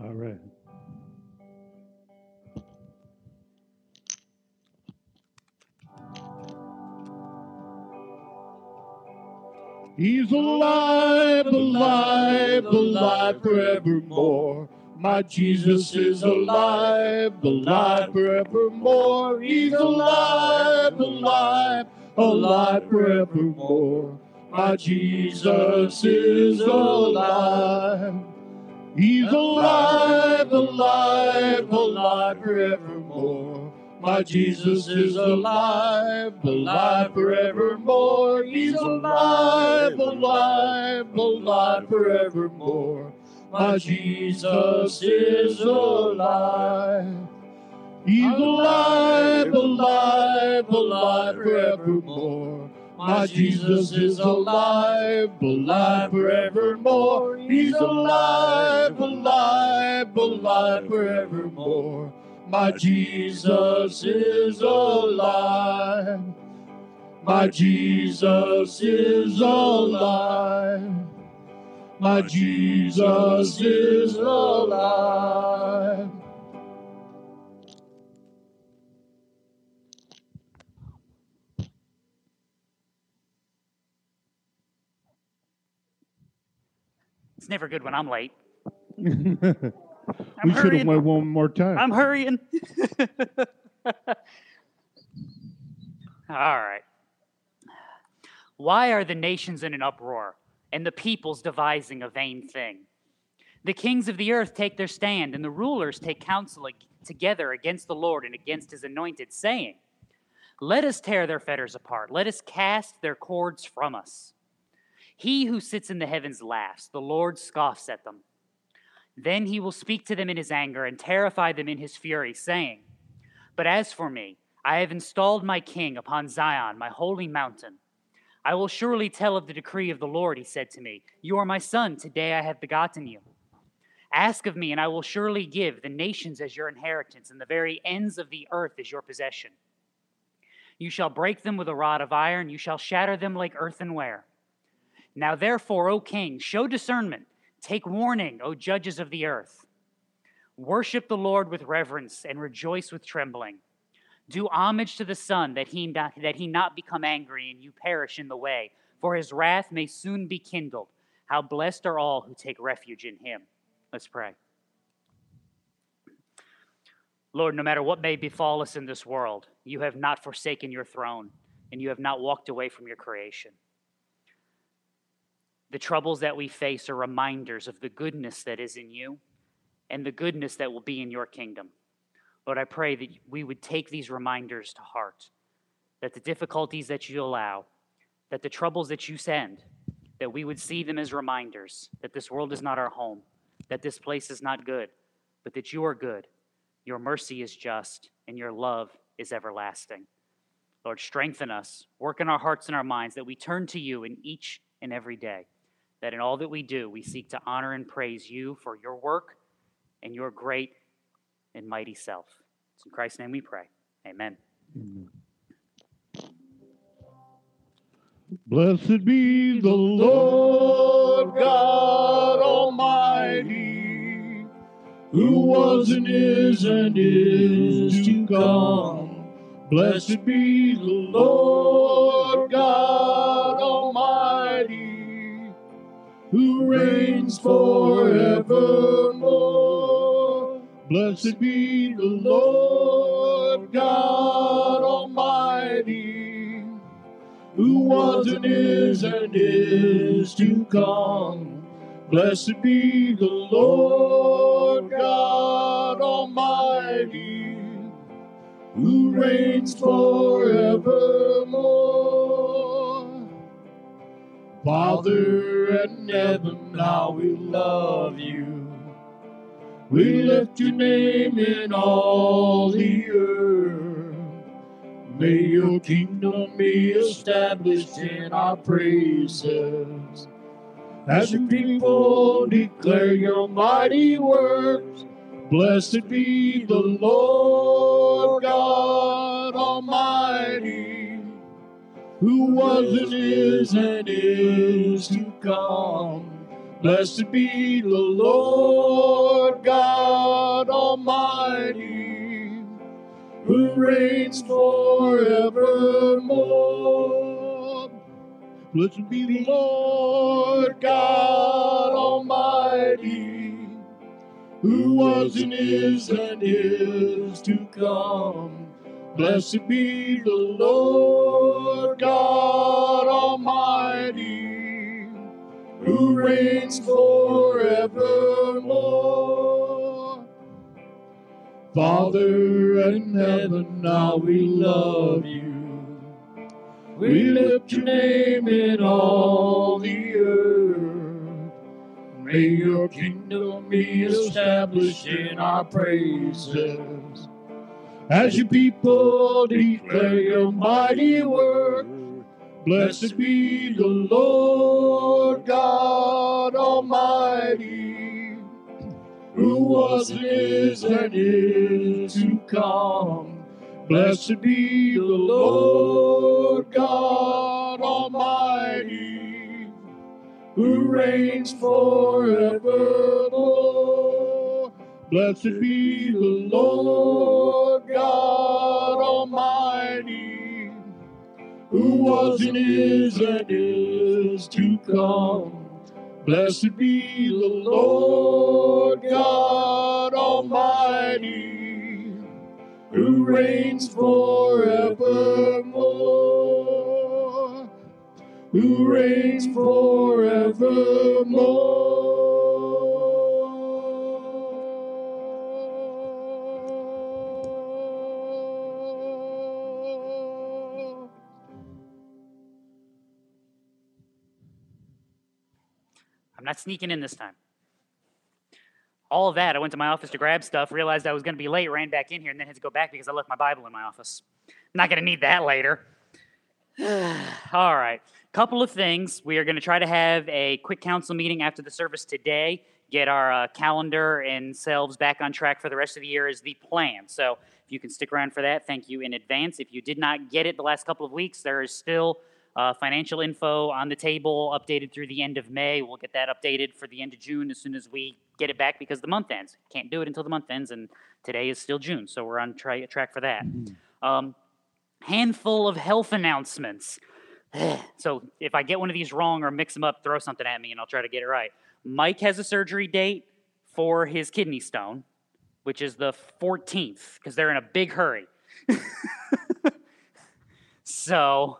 All right. He's alive, alive, alive forevermore. My Jesus is alive, alive forevermore. He's alive, alive, alive forevermore. My Jesus is alive. He's alive, alive, alive forevermore. My Jesus is alive, alive forevermore. He's alive, alive, alive forevermore. My Jesus is alive. He's alive, alive, alive forevermore. My Jesus is alive, alive forevermore. He's alive, alive, alive forevermore. My Jesus is alive. My Jesus is alive. My Jesus is alive. It's never good when I'm late. We should have went one more time. I'm hurrying. All right. Why are the nations in an uproar, and the peoples devising a vain thing? The kings of the earth take their stand, and the rulers take counsel together against the Lord and against his anointed, saying, "Let us tear their fetters apart. Let us cast their cords from us." He who sits in the heavens laughs. The Lord scoffs at them. Then he will speak to them in his anger and terrify them in his fury, saying, "But as for me, I have installed my king upon Zion, my holy mountain. I will surely tell of the decree of the Lord," he said to me. "You are my son, today I have begotten you. Ask of me, and I will surely give the nations as your inheritance, and the very ends of the earth as your possession. You shall break them with a rod of iron, you shall shatter them like earthenware. Now therefore, O king, show discernment. Take warning, O judges of the earth. Worship the Lord with reverence and rejoice with trembling. Do homage to the Son, that he not become angry and you perish in the way, for his wrath may soon be kindled. How blessed are all who take refuge in him." Let's pray. Lord, no matter what may befall us in this world, you have not forsaken your throne, and you have not walked away from your creation. The troubles that we face are reminders of the goodness that is in you and the goodness that will be in your kingdom. Lord, I pray that we would take these reminders to heart, that the difficulties that you allow, that the troubles that you send, that we would see them as reminders that this world is not our home, that this place is not good, but that you are good, your mercy is just, and your love is everlasting. Lord, strengthen us, work in our hearts and our minds, that we turn to you in each and every day, that in all that we do, we seek to honor and praise you for your work and your great and mighty self. It's in Christ's name we pray. Amen. Amen. Blessed be the Lord God Almighty, who was and is to come. Blessed be the Lord God Almighty, who reigns forevermore. Blessed be the Lord God Almighty, who was and is to come. Blessed be the Lord God Almighty, who reigns forevermore. Father in heaven, now we love you. We lift your name in all the earth. May your kingdom be established in our praises, as your people declare your mighty works. Blessed be the Lord God Almighty, who was and is to come. Blessed be the Lord God Almighty, who reigns forevermore. Blessed be the Lord God Almighty, who was and is to come. Blessed be the Lord God Almighty, who reigns forevermore. Father in heaven, now we love you. We lift your name in all the earth. May your kingdom be established in our praises, as your people declare your mighty work. Blessed be the Lord God Almighty, who was and is to come. Blessed be the Lord God Almighty, who reigns forevermore. Blessed be the Lord God Almighty, who was and is to come. Blessed be the Lord God Almighty, who reigns forevermore, who reigns forevermore. Not sneaking in this time. All of that, I went to my office to grab stuff, realized I was going to be late, ran back in here, and then had to go back because I left my Bible in my office. I'm not going to need that later. All right. Couple of things. We are going to try to have a quick council meeting after the service today, get our calendar and selves back on track for the rest of the year is the plan. So if you can stick around for that, thank you in advance. If you did not get it the last couple of weeks, there is still financial info on the table, updated through the end of May. We'll get that updated for the end of June as soon as we get it back because the month ends. Can't do it until the month ends, and today is still June, so we're on track for that. Handful of health announcements. So if I get one of these wrong or mix them up, throw something at me, and I'll try to get it right. Mike has a surgery date for his kidney stone, which is the 14th, because they're in a big hurry. So...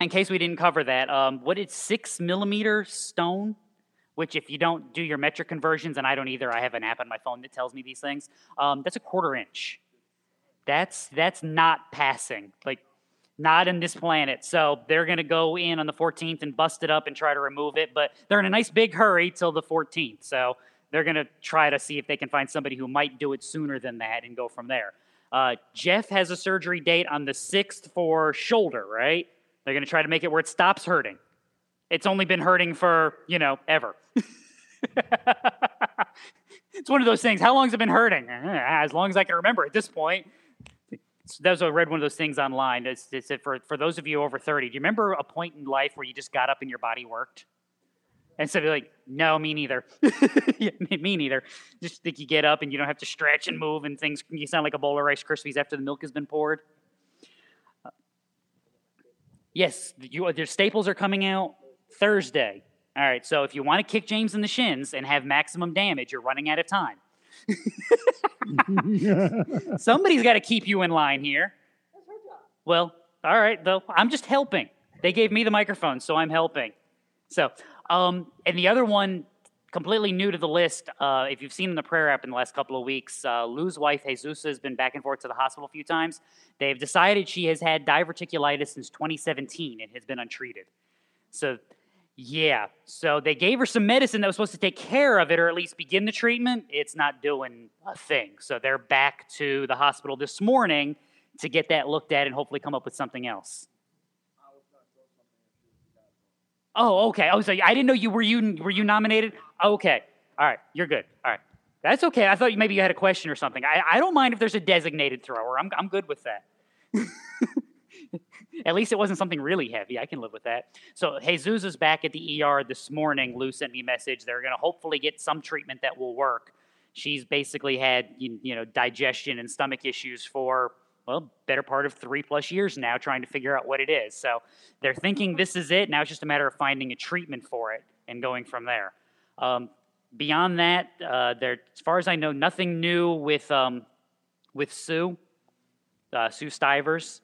in case we didn't cover that, what is 6 millimeter stone? Which, if you don't do your metric conversions, and I don't either, I have an app on my phone that tells me these things. That's a quarter inch. That's not passing, like not in this planet. So they're gonna go in on the 14th and bust it up and try to remove it, but they're in a nice big hurry till the 14th. So they're gonna try to see if they can find somebody who might do it sooner than that and go from there. Jeff has a surgery date on the 6th for shoulder, right? They're going to try to make it where it stops hurting. It's only been hurting for, ever. It's one of those things. How long has it been hurting? As long as I can remember at this point. That was, I read one of those things online. It said for those of you over 30, do you remember a point in life where you just got up and your body worked? And so they're like, no, me neither. Yeah, me neither. Just think you get up and you don't have to stretch and move and things. You sound like a bowl of Rice Krispies after the milk has been poured. Yes, their staples are coming out Thursday. All right, so if you want to kick James in the shins and have maximum damage, you're running out of time. Somebody's got to keep you in line here. Well, all right, though. I'm just helping. They gave me the microphone, so I'm helping. So... and the other one, completely new to the list, if you've seen in the prayer app in the last couple of weeks, Lou's wife, Jesus, has been back and forth to the hospital a few times. They've decided she has had diverticulitis since 2017 and has been untreated. So, yeah. So they gave her some medicine that was supposed to take care of it or at least begin the treatment. It's not doing a thing. So they're back to the hospital this morning to get that looked at and hopefully come up with something else. Oh, okay. Oh, so I didn't know were you nominated? Okay. All right. You're good. All right. That's okay. I thought maybe you had a question or something. I don't mind if there's a designated thrower. I'm good with that. At least it wasn't something really heavy. I can live with that. So Jesus is back at the ER this morning. Lou sent me a message. They're going to hopefully get some treatment that will work. She's basically had, you know, digestion and stomach issues for, well, better part of 3+ years now, trying to figure out what it is. So they're thinking this is it. Now it's just a matter of finding a treatment for it and going from there. Beyond that, as far as I know, nothing new with Sue Stivers.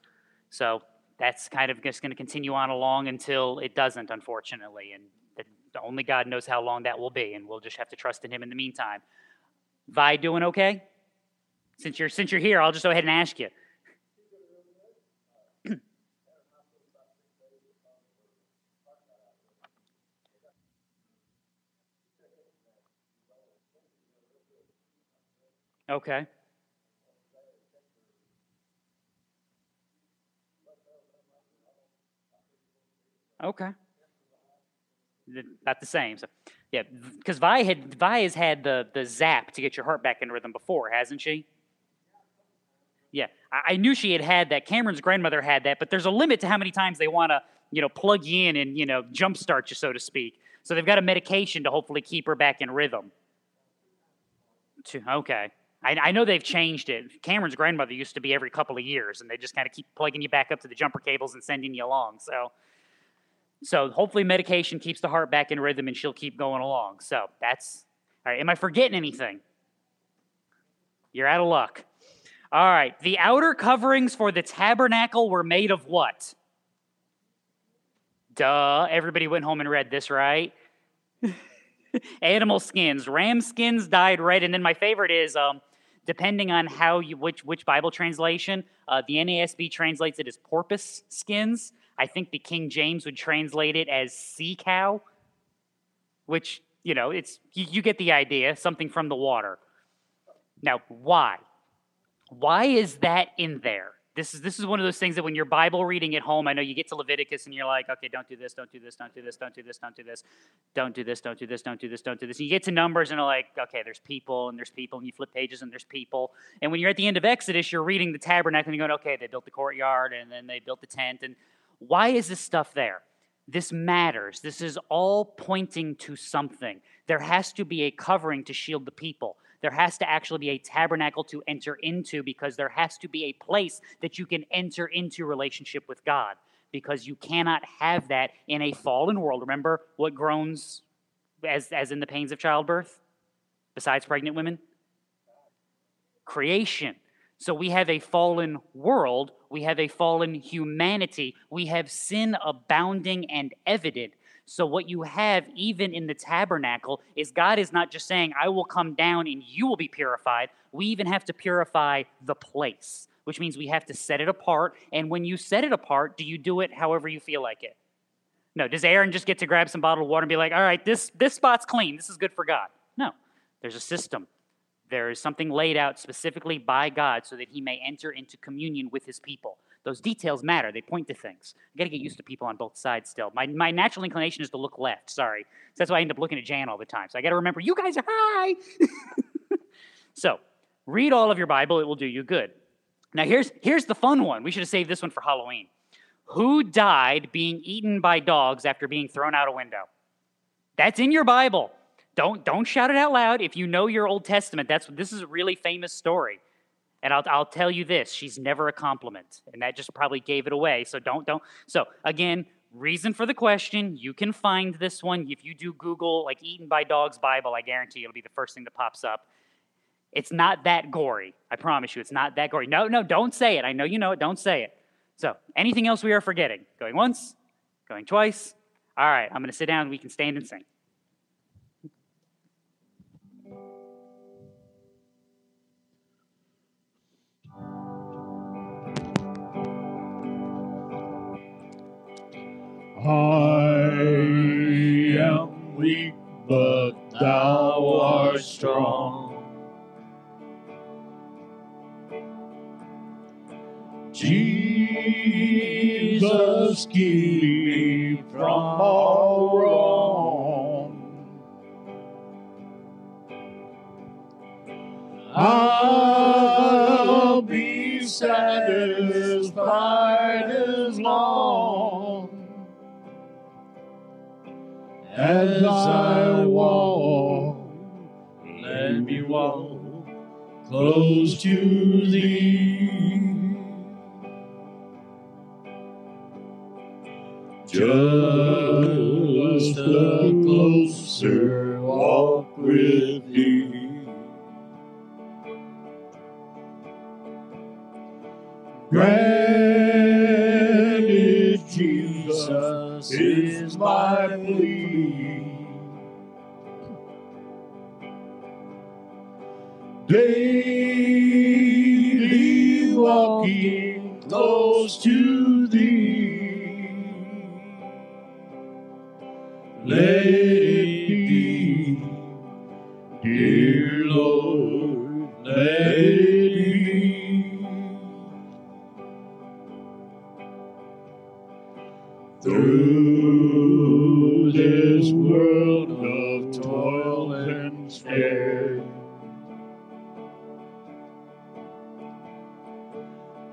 So that's kind of just going to continue on along until it doesn't, unfortunately. And only God knows how long that will be, and we'll just have to trust in him in the meantime. Vi doing okay? Since you're here, I'll just go ahead and ask you. Okay. Okay. About the same. So, yeah, because Vi has had the zap to get your heart back in rhythm before, hasn't she? Yeah, I knew she had that. Cameron's grandmother had that, but there's a limit to how many times they want to, plug you in and, jumpstart you, so to speak. So they've got a medication to hopefully keep her back in rhythm. Okay. I know they've changed it. Cameron's grandmother used to be every couple of years, and they just kind of keep plugging you back up to the jumper cables and sending you along. So hopefully medication keeps the heart back in rhythm, and she'll keep going along. So that's all right. Am I forgetting anything? You're out of luck. All right. The outer coverings for the tabernacle were made of what? Duh. Everybody went home and read this, right? Animal skins, ram skins dyed red, and then my favorite is, depending on which Bible translation, the NASB translates it as porpoise skins. I think the King James would translate it as sea cow, which, it's you get the idea, something from the water. Now, why? Why is that in there? This is one of those things that when you're Bible reading at home, I know you get to Leviticus and you're like, okay, don't do this, don't do this, don't do this, don't do this, don't do this, don't do this, don't do this, don't do this, don't do this. And you get to Numbers and are like, okay, there's people, and you flip pages and there's people. And when you're at the end of Exodus, you're reading the tabernacle and you're going, okay, they built the courtyard and then they built the tent. And why is this stuff there? This matters. This is all pointing to something. There has to be a covering to shield the people. There has to actually be a tabernacle to enter into, because there has to be a place that you can enter into relationship with God, because you cannot have that in a fallen world. Remember what groans as in the pains of childbirth, besides pregnant women? Creation. So we have a fallen world. We have a fallen humanity. We have sin abounding and evident. So what you have even in the tabernacle is God is not just saying, I will come down and you will be purified. We even have to purify the place, which means we have to set it apart. And when you set it apart, do you do it however you feel like it? No. Does Aaron just get to grab some bottled water and be like, all right, this spot's clean. This is good for God. No. There's a system. There is something laid out specifically by God so that he may enter into communion with his people. Those details matter. They point to things. I got to get used to people on both sides still. My natural inclination is to look left. Sorry. So that's why I end up looking at Jan all the time. So I got to remember, you guys are high. So read all of your Bible. It will do you good. Now here's the fun one. We should have saved this one for Halloween. Who died being eaten by dogs after being thrown out a window? That's in your Bible. Don't shout it out loud. If you know your Old Testament, this is a really famous story. And I'll tell you this, she's never a compliment. And that just probably gave it away, so don't. So, again, reason for the question, you can find this one. If you do Google, like, eaten by dogs Bible, I guarantee it'll be the first thing that pops up. It's not that gory. I promise you, it's not that gory. No, don't say it. I know you know it. Don't say it. So, anything else we are forgetting? Going once? Going twice? All right, I'm going to sit down. We can stand and sing. I am weak, but thou art strong. Jesus, keep me from all wrong. I'll be satisfied as long as I walk. Let me walk close to Thee. Just a closer walk with Thee. Grant it, Jesus, is my plea. Daily walking close to Thee, let it be, dear Lord, let it be. Through this world of toil and care,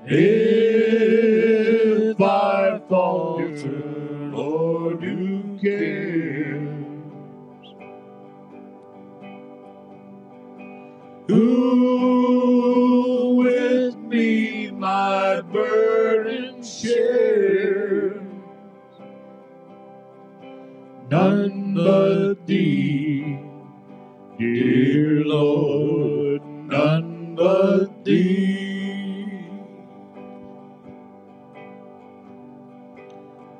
if I falter, Lord, Who cares? Who with me my burden shares? None but Thee, dear Lord, none but Thee.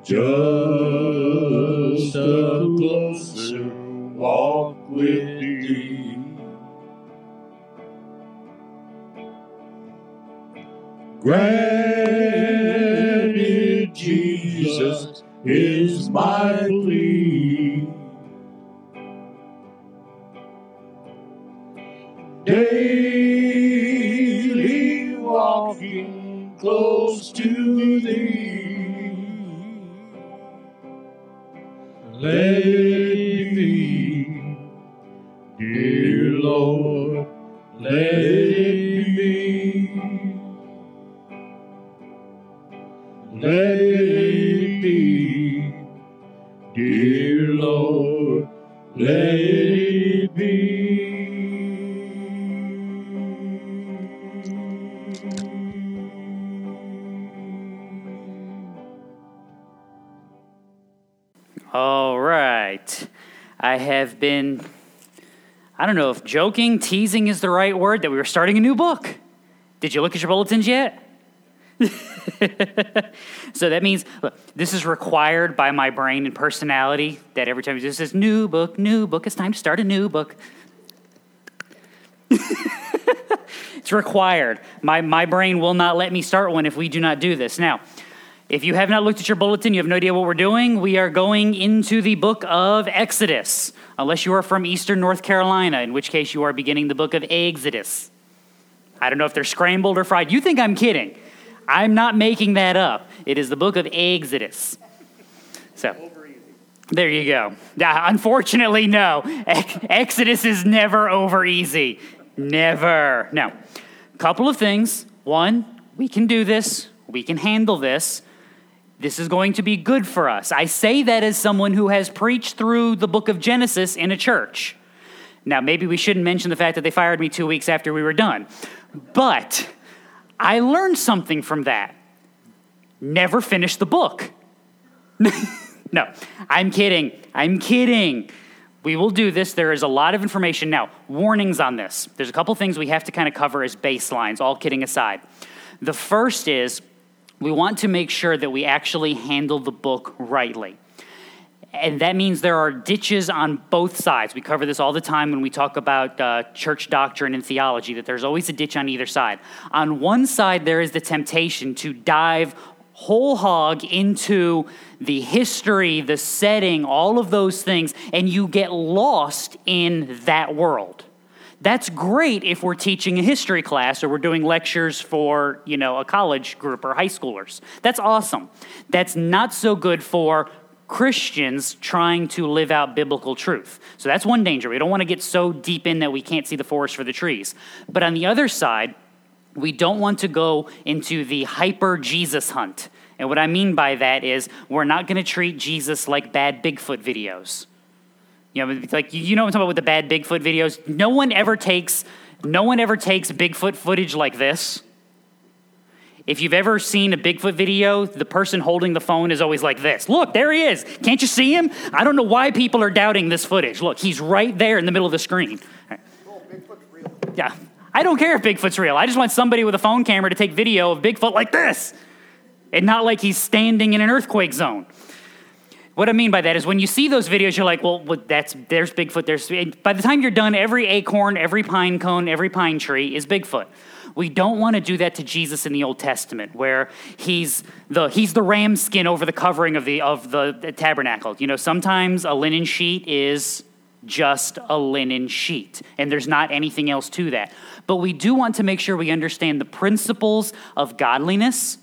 Just a closer walk with Thee. Grant it, Jesus, is my plea. Daily walking close to Thee, let it be, dear Lord, let it be. Let it be, dear Lord, let it be. All right. I have been, I don't know if joking, teasing is the right word, that we were starting a new book. Did you look at your bulletins yet? So that means, look, this is required by my brain and personality that every time this says new book, it's time to start a new book. It's required. My brain will not let me start one if we do not do this. Now, if you have not looked at your bulletin, you have no idea what we're doing. We are going into the book of Exodus, unless you are from eastern North Carolina, in which case you are beginning the book of Exodus. I don't know if they're scrambled or fried. You think I'm kidding. I'm not making that up. It is the book of Exodus. So there you go. Unfortunately, no. Exodus is never over easy. Never. No. A couple of things. One, we can do this. We can handle this. This is going to be good for us. I say that as someone who has preached through the book of Genesis in a church. Now, maybe we shouldn't mention the fact that they fired me 2 weeks after we were done. But I learned something from that. Never finish the book. No, I'm kidding. I'm kidding. We will do this. There is a lot of information. Now, warnings on this. There's a couple things we have to kind of cover as baselines, all kidding aside. The first is, we want to make sure that we actually handle the book rightly. And that means there are ditches on both sides. We cover this all the time when we talk about church doctrine and theology, that there's always a ditch on either side. On one side, there is the temptation to dive whole hog into the history, the setting, all of those things, and you get lost in that world. That's great if we're teaching a history class or we're doing lectures for, a college group or high schoolers. That's awesome. That's not so good for Christians trying to live out biblical truth. So that's one danger. We don't want to get so deep in that we can't see the forest for the trees. But on the other side, we don't want to go into the hyper Jesus hunt. And what I mean by that is we're not going to treat Jesus like bad Bigfoot videos. You know, it's like, you know what I'm talking about with the bad Bigfoot videos? No one ever takes Bigfoot footage like this. If you've ever seen a Bigfoot video, the person holding the phone is always like this. Look, there he is. Can't you see him? I don't know why people are doubting this footage. Look, he's right there in the middle of the screen. Right. Oh, Bigfoot's real. Yeah. I don't care if Bigfoot's real. I just want somebody with a phone camera to take video of Bigfoot like this and not like he's standing in an earthquake zone. What I mean by that is when you see those videos, you're like, well there's Bigfoot. By the time you're done, every acorn, every pine cone, every pine tree is Bigfoot. We don't want to do that to Jesus in the Old Testament, where he's the ram skin over the covering of the tabernacle. You know, sometimes a linen sheet is just a linen sheet, and there's not anything else to that. But we do want to make sure we understand the principles of godliness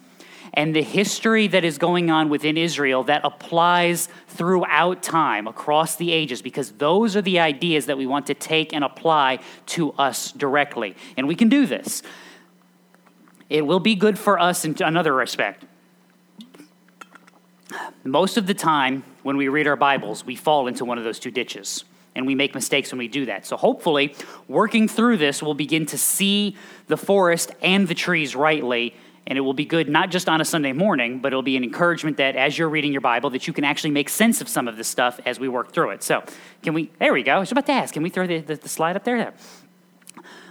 and the history that is going on within Israel that applies throughout time, across the ages, because those are the ideas that we want to take and apply to us directly. And we can do this. It will be good for us in another respect. Most of the time, when we read our Bibles, we fall into one of those two ditches, and we make mistakes when we do that. So hopefully, working through this, we'll begin to see the forest and the trees rightly, and it will be good not just on a Sunday morning, but it'll be an encouragement that as you're reading your Bible, that you can actually make sense of some of this stuff as we work through it. So there we go. I was about to ask, can we throw the slide up there?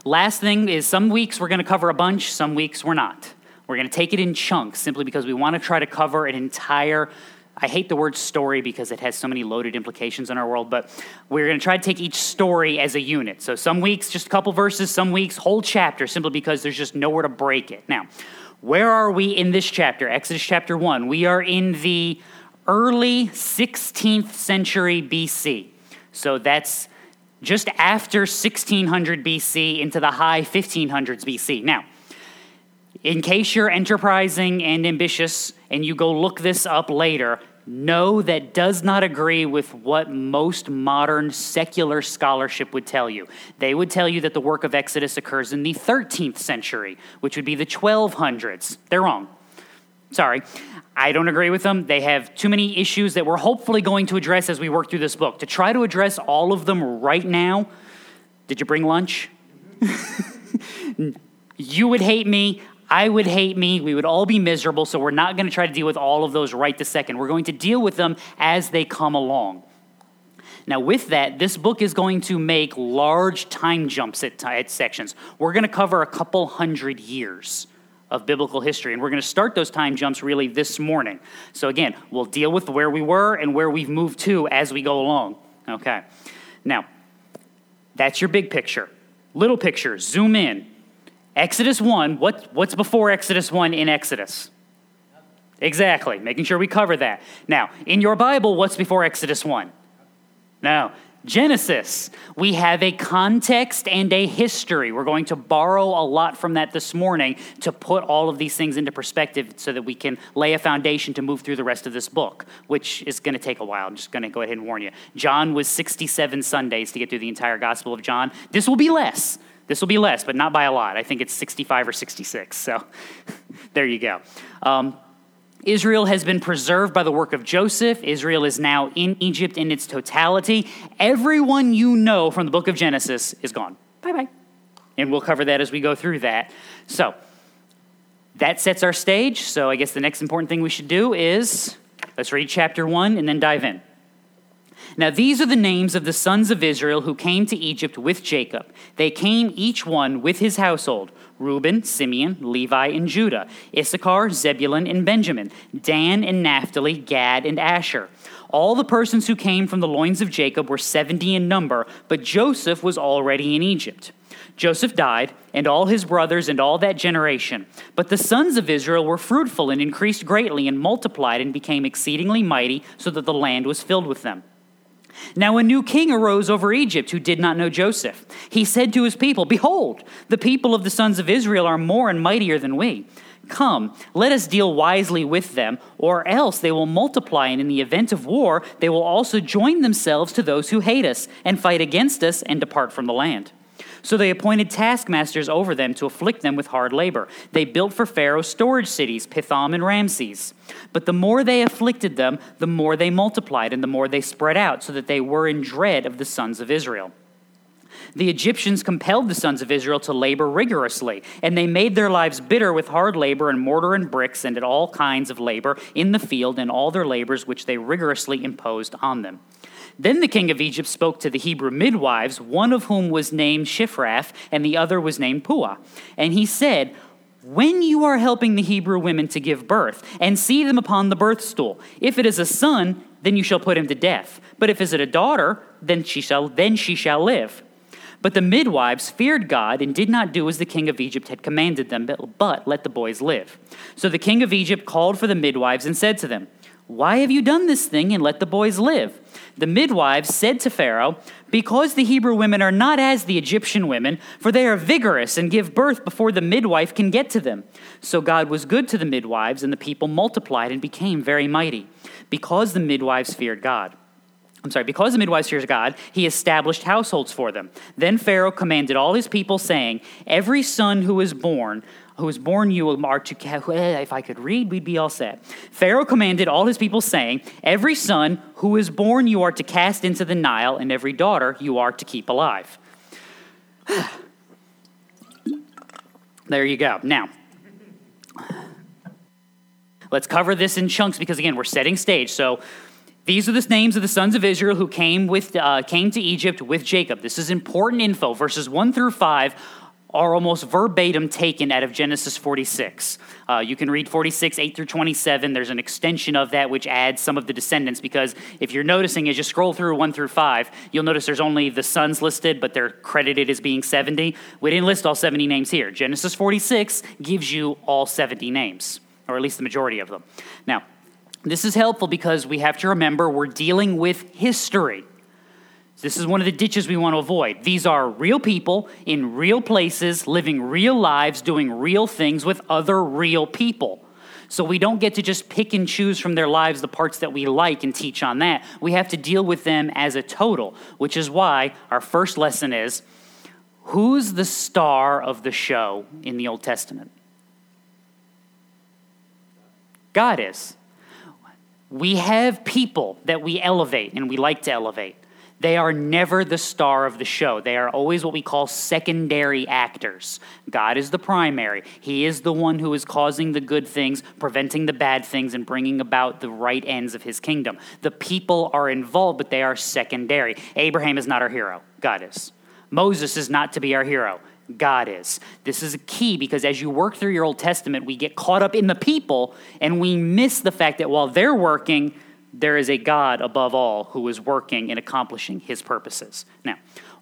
Last thing is, some weeks we're going to cover a bunch, some weeks we're not. We're going to take it in chunks simply because we want to try to cover an entire, I hate the word story because it has so many loaded implications in our world, but we're going to try to take each story as a unit. So some weeks, just a couple verses, some weeks, whole chapter, simply because there's just nowhere to break it. Now, where are we in this chapter? Exodus chapter 1. We are in the early 16th century BC. So that's just after 1600 BC into the high 1500s BC. Now, in case you're enterprising and ambitious and you go look this up later, no, that does not agree with what most modern secular scholarship would tell you. They would tell you that the work of Exodus occurs in the 13th century, which would be the 1200s. They're wrong. Sorry. I don't agree with them. They have too many issues that we're hopefully going to address as we work through this book. To try to address all of them right now, did you bring lunch? You would hate me. I would hate me. We would all be miserable, so we're not going to try to deal with all of those right this second. We're going to deal with them as they come along. Now, with that, this book is going to make large time jumps at sections. We're going to cover a couple hundred years of biblical history, and we're going to start those time jumps really this morning. So again, we'll deal with where we were and where we've moved to as we go along. Okay. Now, that's your big picture. Little picture, zoom in. Exodus 1, what's before Exodus 1 in Exodus? Exactly, making sure we cover that. Now, in your Bible, what's before Exodus 1? No. Genesis. We have a context and a history. We're going to borrow a lot from that this morning to put all of these things into perspective so that we can lay a foundation to move through the rest of this book, which is going to take a while. I'm just going to go ahead and warn you. John was 67 Sundays to get through the entire Gospel of John. This will be less. This will be less, but not by a lot. I think it's 65 or 66, so there you go. Israel has been preserved by the work of Joseph. Israel is now in Egypt in its totality. Everyone you know from the book of Genesis is gone. Bye-bye. And we'll cover that as we go through that. So that sets our stage. So I guess the next important thing we should do is let's read chapter 1 and then dive in. Now these are the names of the sons of Israel who came to Egypt with Jacob. They came each one with his household: Reuben, Simeon, Levi, and Judah, Issachar, Zebulun, and Benjamin, Dan and Naphtali, Gad, and Asher. All the persons who came from the loins of Jacob were 70 in number, but Joseph was already in Egypt. Joseph died, and all his brothers and all that generation. But the sons of Israel were fruitful and increased greatly and multiplied and became exceedingly mighty, so that the land was filled with them. Now a new king arose over Egypt who did not know Joseph. He said to his people, "Behold, the people of the sons of Israel are more and mightier than we. Come, let us deal wisely with them, or else they will multiply, and in the event of war, they will also join themselves to those who hate us and fight against us and depart from the land." So they appointed taskmasters over them to afflict them with hard labor. They built for Pharaoh storage cities, Pithom and Ramses. But the more they afflicted them, the more they multiplied and the more they spread out, so that they were in dread of the sons of Israel. The Egyptians compelled the sons of Israel to labor rigorously, and they made their lives bitter with hard labor and mortar and bricks and at all kinds of labor in the field and all their labors which they rigorously imposed on them. Then the king of Egypt spoke to the Hebrew midwives, one of whom was named Shiphrah and the other was named Puah. And he said, "When you are helping the Hebrew women to give birth, and see them upon the birth stool, if it is a son, then you shall put him to death. But if it is a daughter, then she shall live." But the midwives feared God and did not do as the king of Egypt had commanded them, but let the boys live. So the king of Egypt called for the midwives and said to them, "Why have you done this thing and let the boys live?" The midwives said to Pharaoh, "Because the Hebrew women are not as the Egyptian women, for they are vigorous and give birth before the midwife can get to them." So God was good to the midwives, and the people multiplied and became very mighty. Because the midwives feared God, he established households for them. Then Pharaoh commanded all his people, saying, "Every son who is born you are to..." If I could read, we'd be all set. Pharaoh commanded all his people, saying, "Every son who is born you are to cast into the Nile, and every daughter you are to keep alive." There you go. Now, let's cover this in chunks because, again, we're setting stage. So these are the names of the sons of Israel who came to Egypt with Jacob. This is important info. Verses 1 through 5 are almost verbatim taken out of Genesis 46. You can read 46, 8 through 27. There's an extension of that which adds some of the descendants, because if you're noticing, as you scroll through 1 through 5, you'll notice there's only the sons listed, but they're credited as being 70. We didn't list all 70 names here. Genesis 46 gives you all 70 names, or at least the majority of them. Now, this is helpful because we have to remember we're dealing with history. This is one of the ditches we want to avoid. These are real people in real places, living real lives, doing real things with other real people. So we don't get to just pick and choose from their lives the parts that we like and teach on that. We have to deal with them as a total, which is why our first lesson is, who's the star of the show in the Old Testament? God is. We have people that we elevate and we like to elevate. They are never the star of the show. They are always what we call secondary actors. God is the primary. He is the one who is causing the good things, preventing the bad things, and bringing about the right ends of his kingdom. The people are involved, but they are secondary. Abraham is not our hero. God is. Moses is not to be our hero. God is. This is a key, because as you work through your Old Testament, we get caught up in the people and we miss the fact that while they're working, there is a God above all who is working and accomplishing his purposes. Now,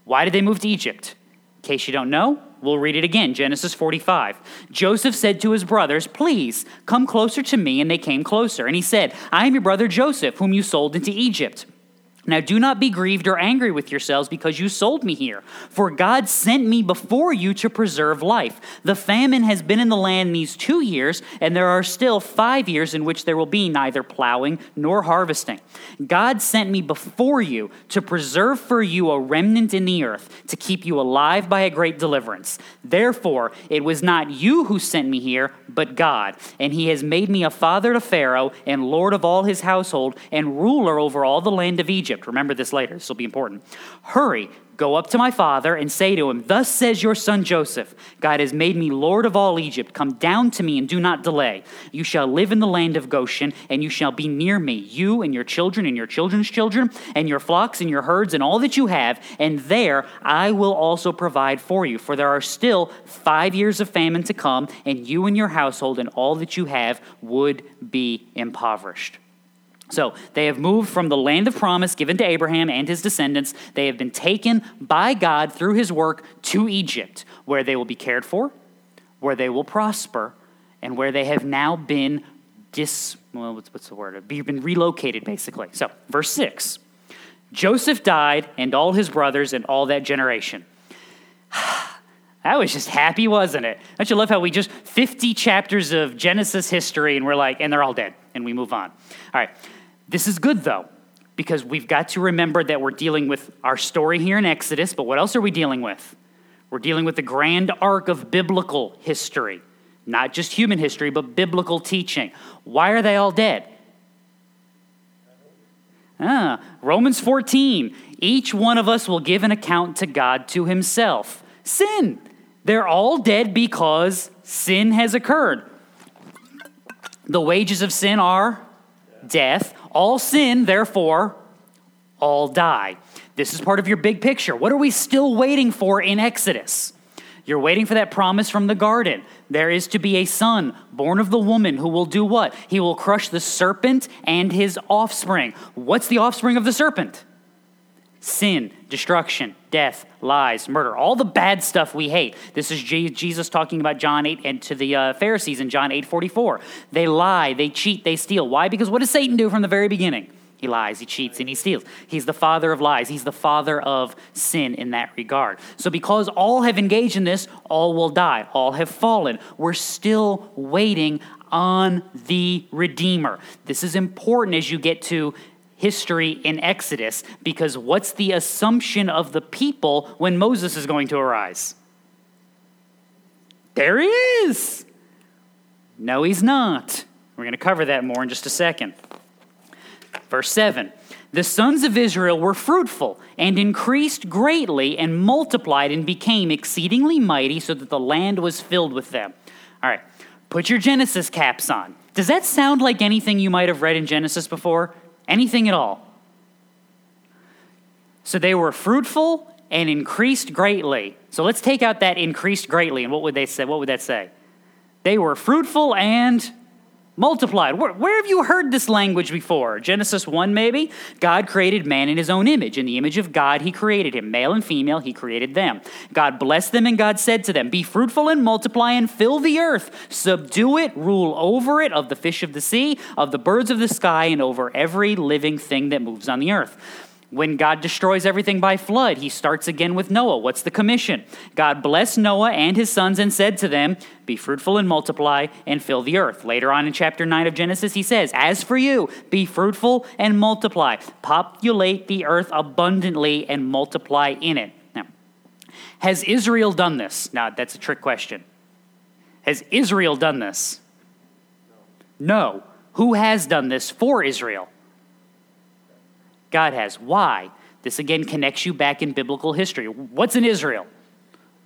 why did they move to Egypt? In case you don't know, we'll read it again. Genesis 45. Joseph said to his brothers, "Please come closer to me." And they came closer. And he said, "I am your brother Joseph, whom you sold into Egypt. Now do not be grieved or angry with yourselves because you sold me here, for God sent me before you to preserve life. The famine has been in the land these 2 years, and there are still 5 years in which there will be neither plowing nor harvesting. God sent me before you to preserve for you a remnant in the earth, to keep you alive by a great deliverance. Therefore, it was not you who sent me here, but God. And he has made me a father to Pharaoh and lord of all his household and ruler over all the land of Egypt." Remember this later. This will be important. "Hurry, go up to my father and say to him, thus says your son Joseph, God has made me lord of all Egypt. Come down to me and do not delay. You shall live in the land of Goshen, and you shall be near me, you and your children and your children's children, and your flocks and your herds and all that you have, and there I will also provide for you. For there are still 5 years of famine to come, and you and your household and all that you have would be impoverished." So they have moved from the land of promise given to Abraham and his descendants. They have been taken by God through his work to Egypt, where they will be cared for, where they will prosper, and where they have now been You've been relocated, basically. So verse 6, Joseph died and all his brothers and all that generation. That was just happy, wasn't it? Don't you love how we just 50 chapters of Genesis history and we're like, and they're all dead, and we move on. All right. This is good, though, because we've got to remember that we're dealing with our story here in Exodus, but what else are we dealing with? We're dealing with the grand arc of biblical history, not just human history, but biblical teaching. Why are they all dead? Romans 14, each one of us will give an account to God to himself. Sin. They're all dead because sin has occurred. The wages of sin are death. All sin, therefore, all die. This is part of your big picture. What are we still waiting for in Exodus? You're waiting for that promise from the garden. There is to be a son born of the woman who will do what? He will crush the serpent and his offspring. What's the offspring of the serpent? Sin, destruction, death, lies, murder, all the bad stuff we hate. This is Jesus talking about John 8 and to the Pharisees in John 8:44. They lie, they cheat, they steal. Why? Because what does Satan do from the very beginning? He lies, he cheats, and he steals. He's the father of lies. He's the father of sin in that regard. So because all have engaged in this, all will die. All have fallen. We're still waiting on the Redeemer. This is important as you get to history in Exodus, because what's the assumption of the people when Moses is going to arise? There he is. No, he's not. We're going to cover that more in just a second. Verse 7, the sons of Israel were fruitful and increased greatly and multiplied and became exceedingly mighty so that the land was filled with them. All right, put your Genesis caps on. Does that sound like anything you might have read in Genesis before? Anything at all. So they were fruitful and increased greatly. So let's take out that increased greatly, and what would they say? What would that say? They were fruitful and multiplied. Where have you heard this language before? Genesis 1, maybe? God created man in his own image. In the image of God, he created him. Male and female, he created them. God blessed them, and God said to them, be fruitful and multiply and fill the earth. Subdue it, rule over it, of the fish of the sea, of the birds of the sky, and over every living thing that moves on the earth. When God destroys everything by flood, he starts again with Noah. What's the commission? God blessed Noah and his sons and said to them, be fruitful and multiply and fill the earth. Later on in chapter 9 of Genesis, he says, as for you, be fruitful and multiply. Populate the earth abundantly and multiply in it. Now, has Israel done this? Now, that's a trick question. Has Israel done this? No. Who has done this for Israel? God has. Why? This again connects you back in biblical history. What's in Israel?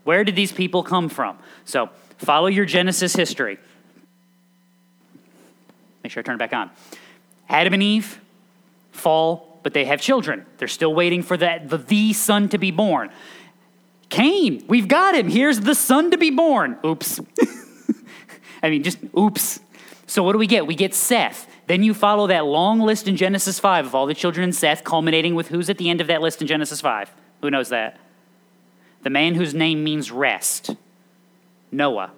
Where did these people come from? So follow your Genesis history. Make sure I turn it back on. Adam and Eve fall, but they have children. They're still waiting for the son to be born. Cain, we've got him. Here's the son to be born. Oops. I mean, just oops. So what do we get? We get Seth. Then you follow that long list in Genesis 5 of all the children in Seth, culminating with who's at the end of that list in Genesis 5? Who knows that? The man whose name means rest. Noah.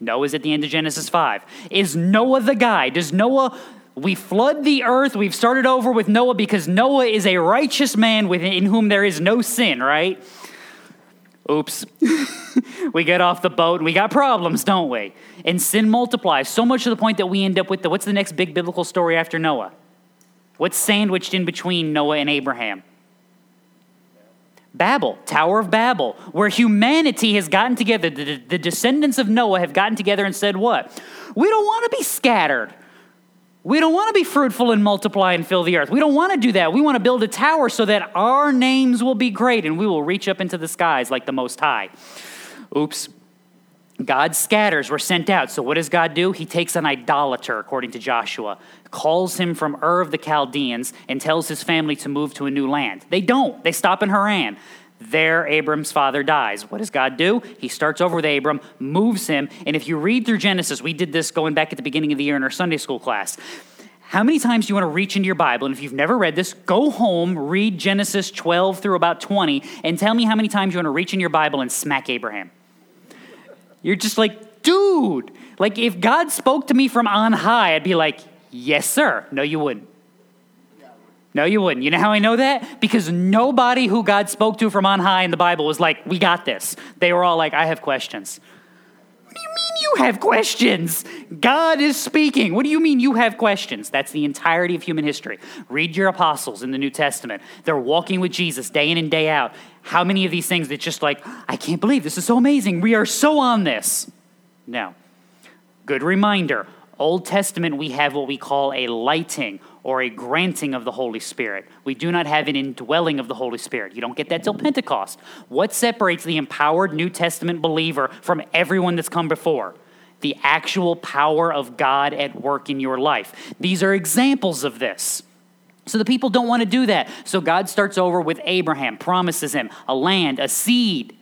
Noah's at the end of Genesis 5. Is Noah the guy? Does Noah, we flood the earth, we've started over with Noah because Noah is a righteous man in whom there is no sin, right? Oops. We get off the boat and we got problems, don't we? And sin multiplies so much to the point that we end up with what's the next big biblical story after Noah? What's sandwiched in between Noah and Abraham? Babel, Tower of Babel, where humanity has gotten together. The descendants of Noah have gotten together and said what? We don't want to be scattered. We don't want to be fruitful and multiply and fill the earth. We don't want to do that. We want to build a tower so that our names will be great and we will reach up into the skies like the Most High. Oops. God scatters. We're sent out. So what does God do? He takes an idolater, according to Joshua, calls him from Ur of the Chaldeans and tells his family to move to a new land. They don't. They stop in Haran. There, Abram's father dies. What does God do? He starts over with Abram, moves him, and if you read through Genesis, we did this going back at the beginning of the year in our Sunday school class. How many times do you want to reach into your Bible? And if you've never read this, go home, read Genesis 12 through about 20, and tell me how many times you want to reach in your Bible and smack Abraham. You're just like, dude, like if God spoke to me from on high, I'd be like, yes, sir. No, you wouldn't. No, you wouldn't. You know how I know that? Because nobody who God spoke to from on high in the Bible was like, we got this. They were all like, I have questions. What do you mean you you have questions. God is speaking. What do you mean you have questions? That's the entirety of human history. Read your apostles in the New Testament. They're walking with Jesus day in and day out. How many of these things that just like, I can't believe this is so amazing. We are so on this. No. Good reminder. Old Testament, we have what we call a lighting or a granting of the Holy Spirit. We do not have an indwelling of the Holy Spirit. You don't get that till Pentecost. What separates the empowered New Testament believer from everyone that's come before? The actual power of God at work in your life. These are examples of this. So the people don't want to do that. So God starts over with Abraham, promises him a land, a seed,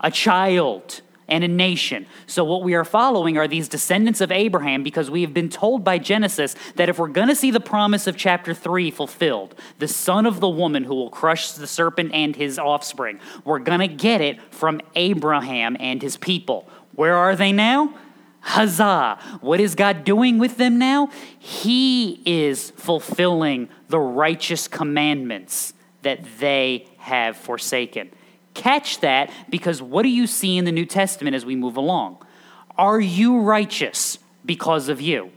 a child, and a nation. So what we are following are these descendants of Abraham, because we have been told by Genesis that if we're going to see the promise of chapter 3 fulfilled, the son of the woman who will crush the serpent and his offspring, we're going to get it from Abraham and his people. Where are they now? Huzzah! What is God doing with them now? He is fulfilling the righteous commandments that they have forsaken. Catch that, because what do you see in the New Testament as we move along? Are you righteous because of you?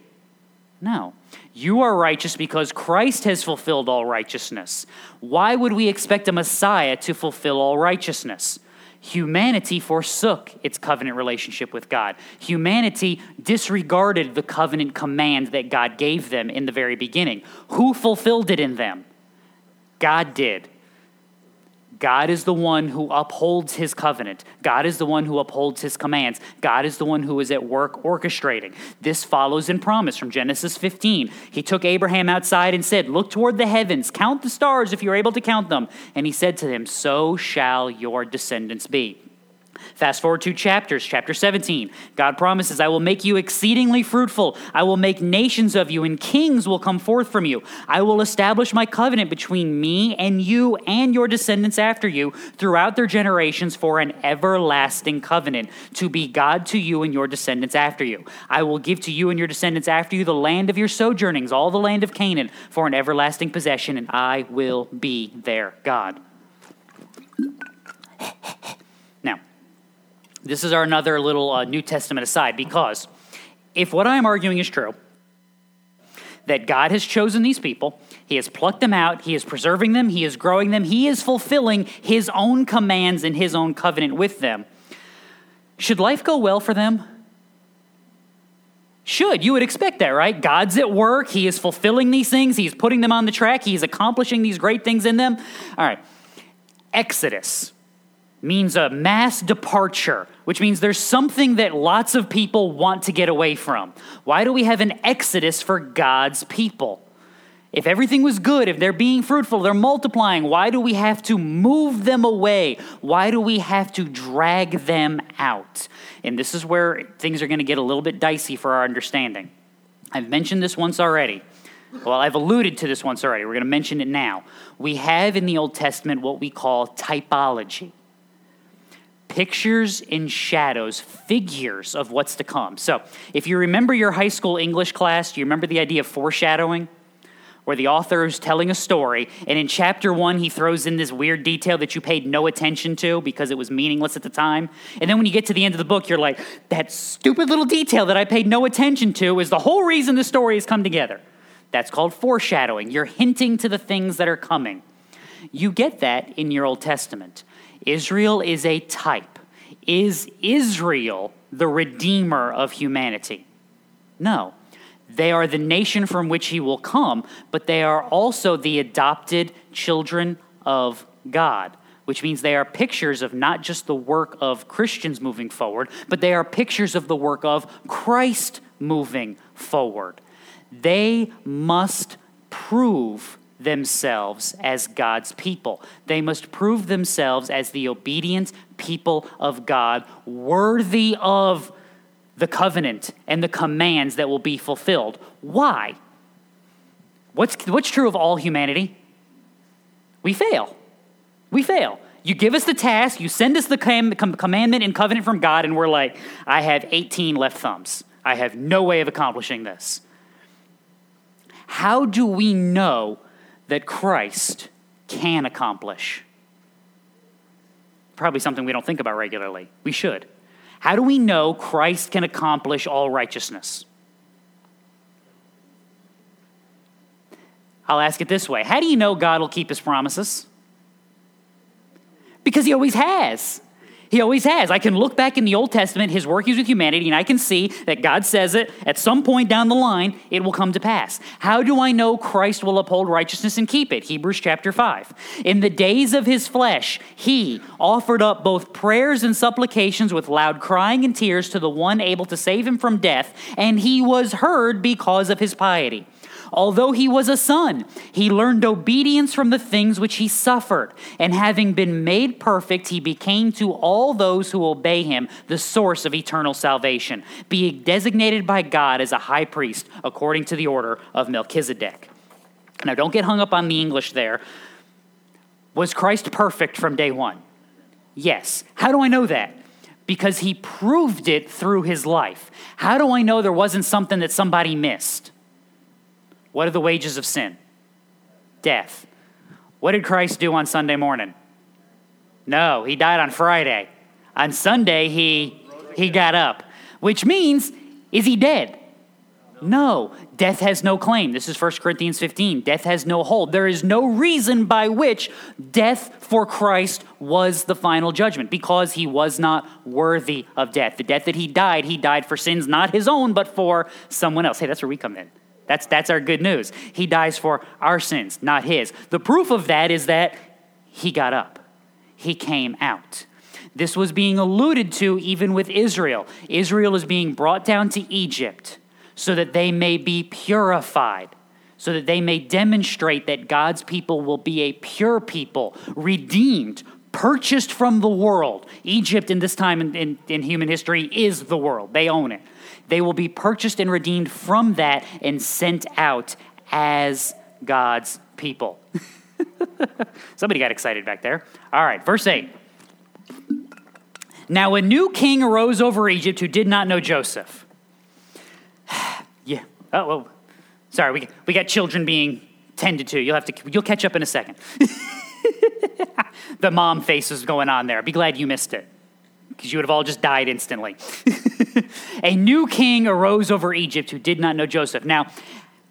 No. You are righteous because Christ has fulfilled all righteousness. Why would we expect a Messiah to fulfill all righteousness? Humanity forsook its covenant relationship with God. Humanity disregarded the covenant command that God gave them in the very beginning. Who fulfilled it in them? God did. God is the one who upholds his covenant. God is the one who upholds his commands. God is the one who is at work orchestrating. This follows in promise from Genesis 15. He took Abraham outside and said, "Look toward the heavens, count the stars if you're able to count them." And he said to him, "So shall your descendants be." Fast forward 2 chapters, chapter 17. God promises, "I will make you exceedingly fruitful. I will make nations of you, and kings will come forth from you. I will establish my covenant between me and you and your descendants after you throughout their generations for an everlasting covenant, to be God to you and your descendants after you. I will give to you and your descendants after you the land of your sojournings, all the land of Canaan, for an everlasting possession, and I will be their God." This is our another little New Testament aside, because if what I'm arguing is true, that God has chosen these people, he has plucked them out, he is preserving them, he is growing them, he is fulfilling his own commands and his own covenant with them, should life go well for them? Should. You would expect that, right? God's at work, he is fulfilling these things, he's putting them on the track, he's accomplishing these great things in them. All right, Exodus means a mass departure, which means there's something that lots of people want to get away from. Why do we have an exodus for God's people? If everything was good, if they're being fruitful, they're multiplying, why do we have to move them away? Why do we have to drag them out? And this is where things are going to get a little bit dicey for our understanding. I've mentioned this once already. Well, I've alluded to this once already. We're going to mention it now. We have in the Old Testament what we call typology. Pictures and shadows, figures of what's to come. So if you remember your high school English class, do you remember the idea of foreshadowing? Where the author is telling a story, and in chapter 1, he throws in this weird detail that you paid no attention to because it was meaningless at the time. And then when you get to the end of the book, you're like, that stupid little detail that I paid no attention to is the whole reason the story has come together. That's called foreshadowing. You're hinting to the things that are coming. You get that in your Old Testament. Israel is a type. Is Israel the redeemer of humanity? No. They are the nation from which he will come, but they are also the adopted children of God, which means they are pictures of not just the work of Christians moving forward, but they are pictures of the work of Christ moving forward. They must prove themselves as God's people. They must prove themselves as the obedient people of God, worthy of the covenant and the commands that will be fulfilled. Why? What's true of all humanity? We fail. We fail. You give us the task, you send us the commandment and covenant from God, and we're like, I have 18 left thumbs. I have no way of accomplishing this. How do we know that Christ can accomplish? Probably something we don't think about regularly. We should. How do we know Christ can accomplish all righteousness? I'll ask it this way. How do you know God will keep his promises? Because he always has. He always has. I can look back in the Old Testament, his workings with humanity, and I can see that God says it at some point down the line, it will come to pass. How do I know Christ will uphold righteousness and keep it? Hebrews chapter 5. In the days of his flesh, he offered up both prayers and supplications with loud crying and tears to the one able to save him from death, and he was heard because of his piety. Although he was a son, he learned obedience from the things which he suffered. And having been made perfect, he became to all those who obey him the source of eternal salvation, being designated by God as a high priest according to the order of Melchizedek. Now, don't get hung up on the English there. Was Christ perfect from day one? Yes. How do I know that? Because he proved it through his life. How do I know there wasn't something that somebody missed? What are the wages of sin? Death. What did Christ do on Sunday morning? No, he died on Friday. On Sunday, he got up, which means, is he dead? No. Death has no claim. This is 1 Corinthians 15. Death has no hold. There is no reason by which death for Christ was the final judgment, because he was not worthy of death. The death that he died for sins not his own, but for someone else. Hey, that's where we come in. That's our good news. He dies for our sins, not his. The proof of that is that he got up. He came out. This was being alluded to even with Israel. Israel is being brought down to Egypt so that they may be purified, so that they may demonstrate that God's people will be a pure people, redeemed, purchased from the world. Egypt in this time in human history is the world. They own it. They will be purchased and redeemed from that and sent out as God's people. Somebody got excited back there. All right, verse 8. Now a new king arose over Egypt who did not know Joseph. Yeah. Oh, well, sorry. We got children being tended to. You'll catch up in a second. The mom face is going on there. Be glad you missed it, because you would have all just died instantly. A new king arose over Egypt who did not know Joseph. Now,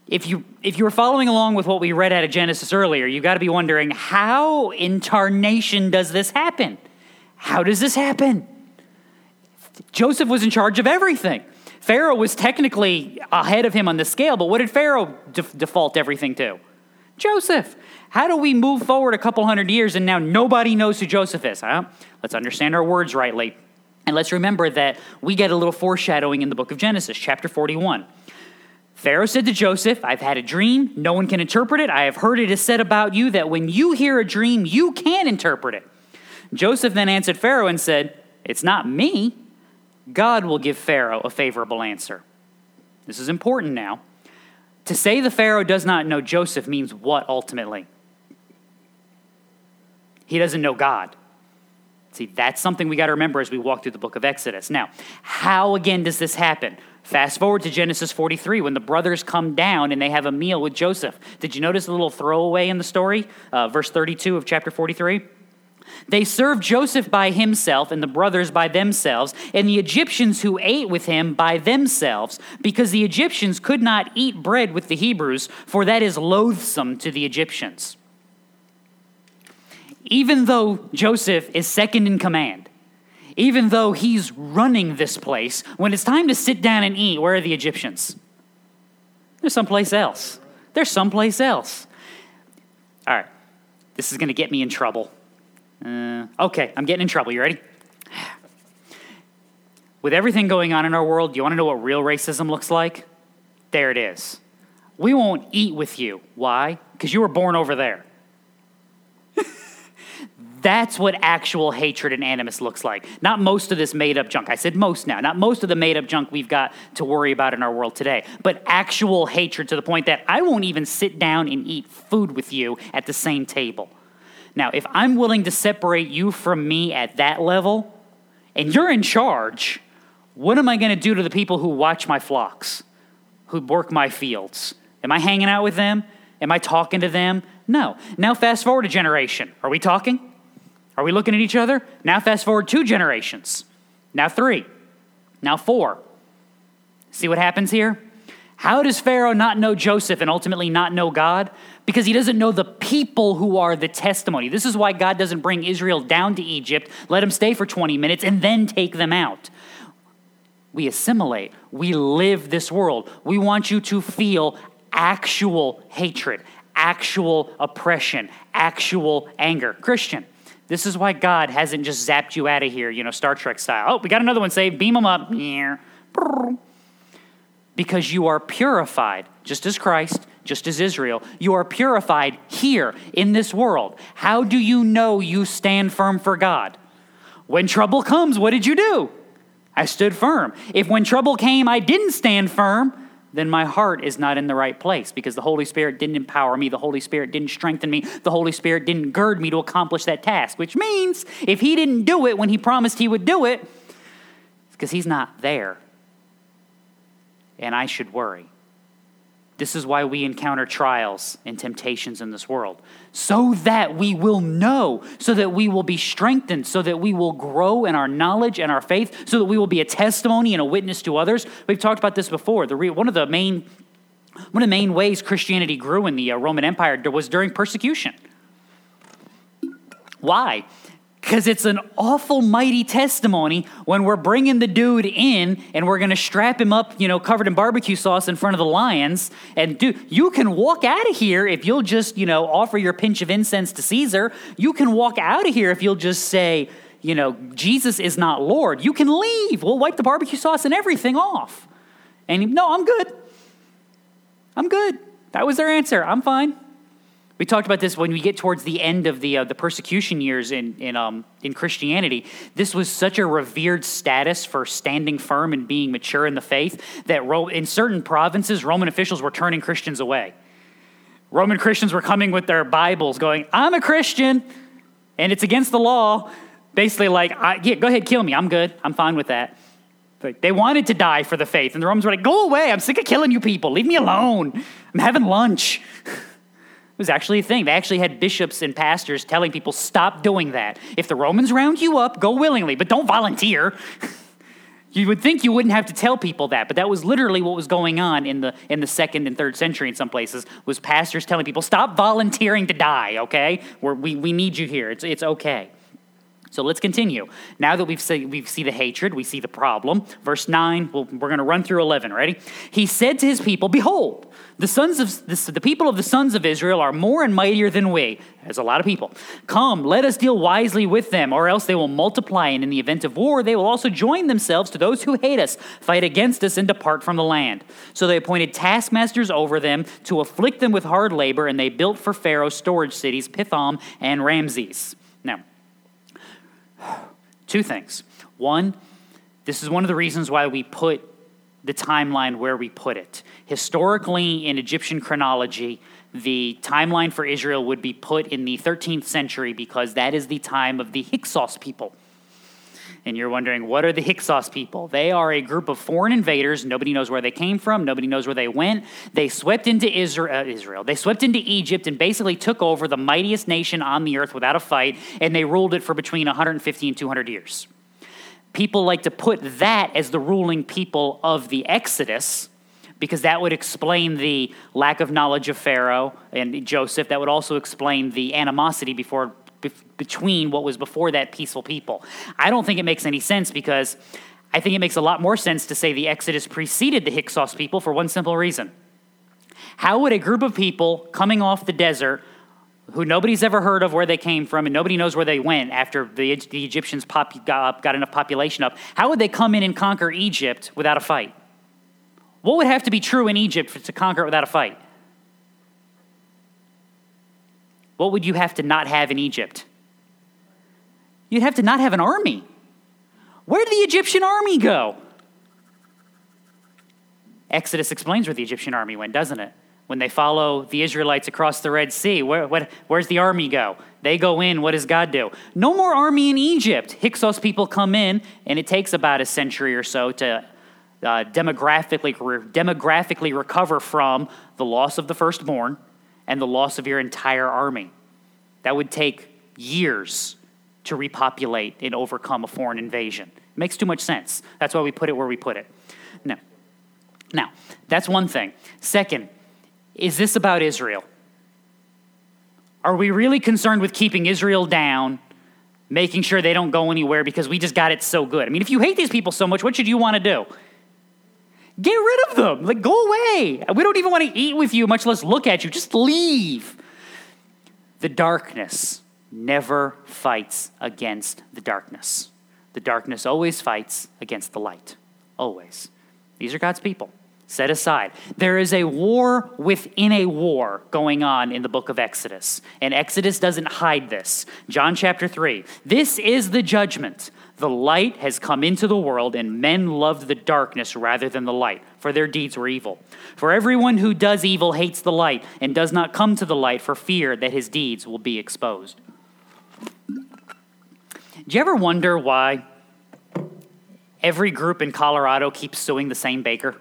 if you were following along with what we read out of Genesis earlier, you got to be wondering, how in tarnation does this happen? How does this happen? Joseph was in charge of everything. Pharaoh was technically ahead of him on the scale, but what did Pharaoh default everything to? Joseph. How do we move forward a couple hundred years and now nobody knows who Joseph is? Huh? Let's understand our words rightly. And let's remember that we get a little foreshadowing in the book of Genesis, chapter 41. Pharaoh said to Joseph, I've had a dream. No one can interpret it. I have heard it is said about you that when you hear a dream, you can interpret it. Joseph then answered Pharaoh and said, it's not me. God will give Pharaoh a favorable answer. This is important now. To say the Pharaoh does not know Joseph means what ultimately? He doesn't know God. See, that's something we got to remember as we walk through the book of Exodus. Now, how again does this happen? Fast forward to Genesis 43 when the brothers come down and they have a meal with Joseph. Did you notice the little throwaway in the story? Verse 32 of chapter 43. They served Joseph by himself and the brothers by themselves and the Egyptians who ate with him by themselves, because the Egyptians could not eat bread with the Hebrews, for that is loathsome to the Egyptians. Even though Joseph is second in command, even though he's running this place, when it's time to sit down and eat, where are the Egyptians? They're someplace else. They're someplace else. All right, this is going to get me in trouble. Okay, I'm getting in trouble. You ready? With everything going on in our world, do you want to know what real racism looks like? There it is. We won't eat with you. Why? Because you were born over there. That's what actual hatred and animus looks like. Not most of this made-up junk. I said most now. Not most of the made-up junk we've got to worry about in our world today, but actual hatred to the point that I won't even sit down and eat food with you at the same table. Now, if I'm willing to separate you from me at that level, and you're in charge, what am I going to do to the people who watch my flocks, who work my fields? Am I hanging out with them? Am I talking to them? No. Now fast forward a generation. Are we talking? Are we looking at each other? Now fast forward 2 generations. Now 3. Now 4. See what happens here? How does Pharaoh not know Joseph and ultimately not know God? Because he doesn't know the people who are the testimony. This is why God doesn't bring Israel down to Egypt, let them stay for 20 minutes, and then take them out. We assimilate. We live this world. We want you to feel actual hatred, actual oppression, actual anger. Christian, this is why God hasn't just zapped you out of here, Star Trek style. Oh, we got another one saved. Beam them up. Because you are purified, just as Christ, just as Israel. You are purified here in this world. How do you know you stand firm for God? When trouble comes, what did you do? I stood firm. If when trouble came, I didn't stand firm, then my heart is not in the right place because the Holy Spirit didn't empower me. The Holy Spirit didn't strengthen me. The Holy Spirit didn't gird me to accomplish that task, which means if he didn't do it when he promised he would do it, it's because he's not there. And I should worry. This is why we encounter trials and temptations in this world, so that we will know, so that we will be strengthened, so that we will grow in our knowledge and our faith, so that we will be a testimony and a witness to others. We've talked about this before. One of the main ways Christianity grew in the Roman Empire was during persecution. Why? Because it's an awful mighty testimony when we're bringing the dude in and we're going to strap him up, covered in barbecue sauce in front of the lions. And dude, you can walk out of here if you'll just, offer your pinch of incense to Caesar. You can walk out of here if you'll just say, Jesus is not Lord. You can leave. We'll wipe the barbecue sauce and everything off. And no, I'm good. I'm good. That was their answer. I'm fine. We talked about this when we get towards the end of the persecution years in Christianity. This was such a revered status for standing firm and being mature in the faith that in certain provinces, Roman officials were turning Christians away. Roman Christians were coming with their Bibles going, I'm a Christian, and it's against the law. Basically like, go ahead, kill me. I'm good. I'm fine with that. But they wanted to die for the faith, and the Romans were like, go away. I'm sick of killing you people. Leave me alone. I'm having lunch. It was actually a thing. They actually had bishops and pastors telling people, stop doing that. If the Romans round you up, go willingly, but don't volunteer. You would think you wouldn't have to tell people that, but that was literally what was going on in the 2nd and 3rd century in some places, was pastors telling people, stop volunteering to die, okay? We need you here. It's okay. So let's continue. Now that we see the hatred, we see the problem. Verse 9, we're going to run through 11. Ready? He said to his people, behold, the people of the sons of Israel are more and mightier than we. There's a lot of people. Come, let us deal wisely with them, or else they will multiply, and in the event of war, they will also join themselves to those who hate us, fight against us, and depart from the land. So they appointed taskmasters over them to afflict them with hard labor, and they built for Pharaoh storage cities, Pithom and Ramses. Now, 2 things. 1, this is one of the reasons why we put the timeline where we put it. Historically, in Egyptian chronology, the timeline for Israel would be put in the 13th century because that is the time of the Hyksos people. And you're wondering, what are the Hyksos people? They are a group of foreign invaders. Nobody knows where they came from. Nobody knows where they went. They swept into Israel. They swept into Egypt and basically took over the mightiest nation on the earth without a fight, and they ruled it for between 150 and 200 years. People like to put that as the ruling people of the Exodus because that would explain the lack of knowledge of Pharaoh and Joseph. That would also explain the animosity between what was before that peaceful people. I don't think it makes any sense because I think it makes a lot more sense to say the Exodus preceded the Hyksos people for one simple reason. How would a group of people coming off the desert who nobody's ever heard of where they came from and nobody knows where they went after the Egyptians got enough population up, how would they come in and conquer Egypt without a fight? What would have to be true in Egypt to conquer it without a fight? What would you have to not have in Egypt? You'd have to not have an army. Where did the Egyptian army go? Exodus explains where the Egyptian army went, doesn't it? When they follow the Israelites across the Red Sea, where's the army go? They go in, what does God do? No more army in Egypt. Hyksos people come in, and it takes about a century or so to demographically recover from the loss of the firstborn and the loss of your entire army. That would take years to repopulate and overcome a foreign invasion. Makes too much sense. That's why we put it where we put it. No. Now, that's one thing. Second, is this about Israel? Are we really concerned with keeping Israel down, making sure they don't go anywhere because we just got it so good? I mean, if you hate these people so much, what should you want to do? Get rid of them. Like, go away. We don't even want to eat with you, much less look at you. Just leave. The darkness never fights against the darkness. The darkness always fights against the light. Always. These are God's people. Set aside. There is a war within a war going on in the book of Exodus. And Exodus doesn't hide this. John chapter 3. This is the judgment. The light has come into the world, and men loved the darkness rather than the light, for their deeds were evil. For everyone who does evil hates the light and does not come to the light for fear that his deeds will be exposed. Do you ever wonder why every group in Colorado keeps suing the same baker?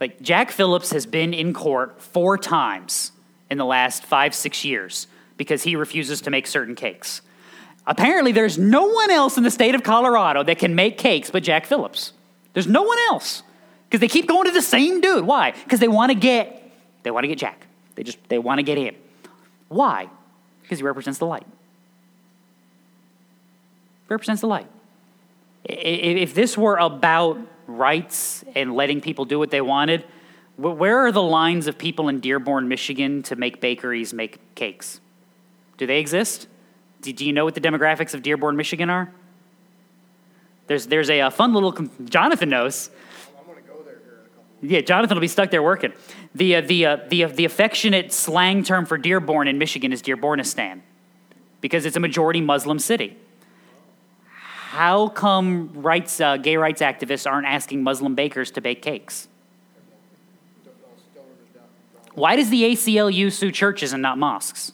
Like, Jack Phillips has been in court 4 times in the last 5-6 years because he refuses to make certain cakes. Apparently, there's no one else in the state of Colorado that can make cakes but Jack Phillips. There's no one else because they keep going to the same dude. Why? Because they want to get Jack. They want to get him. Why? Because he represents the light. Represents the light. If this were about rights and letting people do what they wanted, where are the lines of people in Dearborn, Michigan to make bakeries make cakes? Do they exist? Do you know what the demographics of Dearborn, Michigan are? There's a fun little... Jonathan knows. I'm going to go there here in a couple weeks. Yeah, Jonathan will be stuck there working. The affectionate slang term for Dearborn in Michigan is Dearbornistan because it's a majority Muslim city. How come gay rights activists aren't asking Muslim bakers to bake cakes? Why does the ACLU sue churches and not mosques?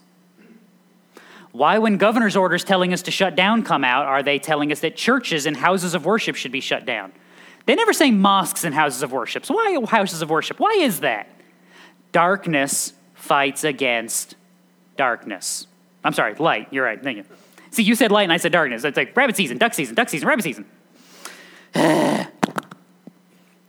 Why, when governor's orders telling us to shut down come out, are they telling us that churches and houses of worship should be shut down? They never say mosques and houses of worship. So why houses of worship? Why is that? Darkness fights against darkness. I'm sorry, light. You're right. Thank you. See, you said light and I said darkness. It's like rabbit season, duck season, rabbit season.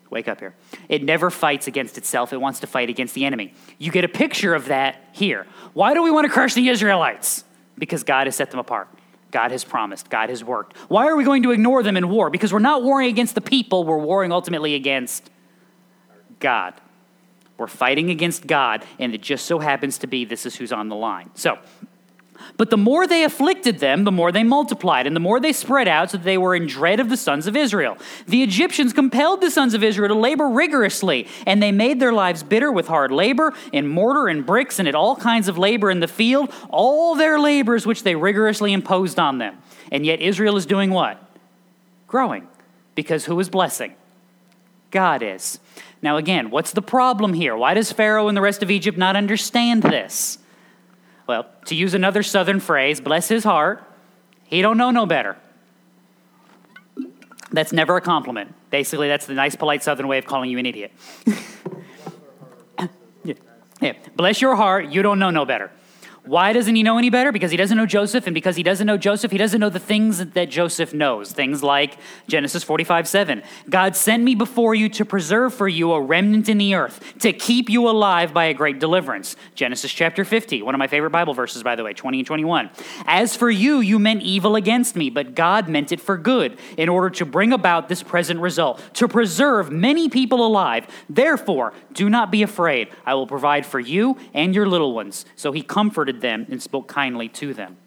Wake up here. It never fights against itself. It wants to fight against the enemy. You get a picture of that here. Why do we want to crush the Israelites? Because God has set them apart. God has promised. God has worked. Why are we going to ignore them in war? Because we're not warring against the people. We're warring ultimately against God. We're fighting against God, and it just so happens to be this is who's on the line. So... But the more they afflicted them, the more they multiplied, and the more they spread out so that they were in dread of the sons of Israel. The Egyptians compelled the sons of Israel to labor rigorously, and they made their lives bitter with hard labor, in mortar and bricks, and at all kinds of labor in the field, all their labors which they rigorously imposed on them. And yet Israel is doing what? Growing. Because who is blessing? God is. Now again, what's the problem here? Why does Pharaoh and the rest of Egypt not understand this? Well, to use another southern phrase, bless his heart, he don't know no better. That's never a compliment. Basically, that's the nice, polite southern way of calling you an idiot. Yeah. Bless your heart, you don't know no better. Why doesn't he know any better? Because he doesn't know Joseph, and because he doesn't know Joseph, he doesn't know the things that Joseph knows. Things like Genesis 45:7. God sent me before you to preserve for you a remnant in the earth, to keep you alive by a great deliverance. Genesis chapter 50, one of my favorite Bible verses, by the way, 20 and 21. As for you, you meant evil against me, but God meant it for good, in order to bring about this present result, to preserve many people alive. Therefore, do not be afraid. I will provide for you and your little ones. So he comforted them and spoke kindly to them.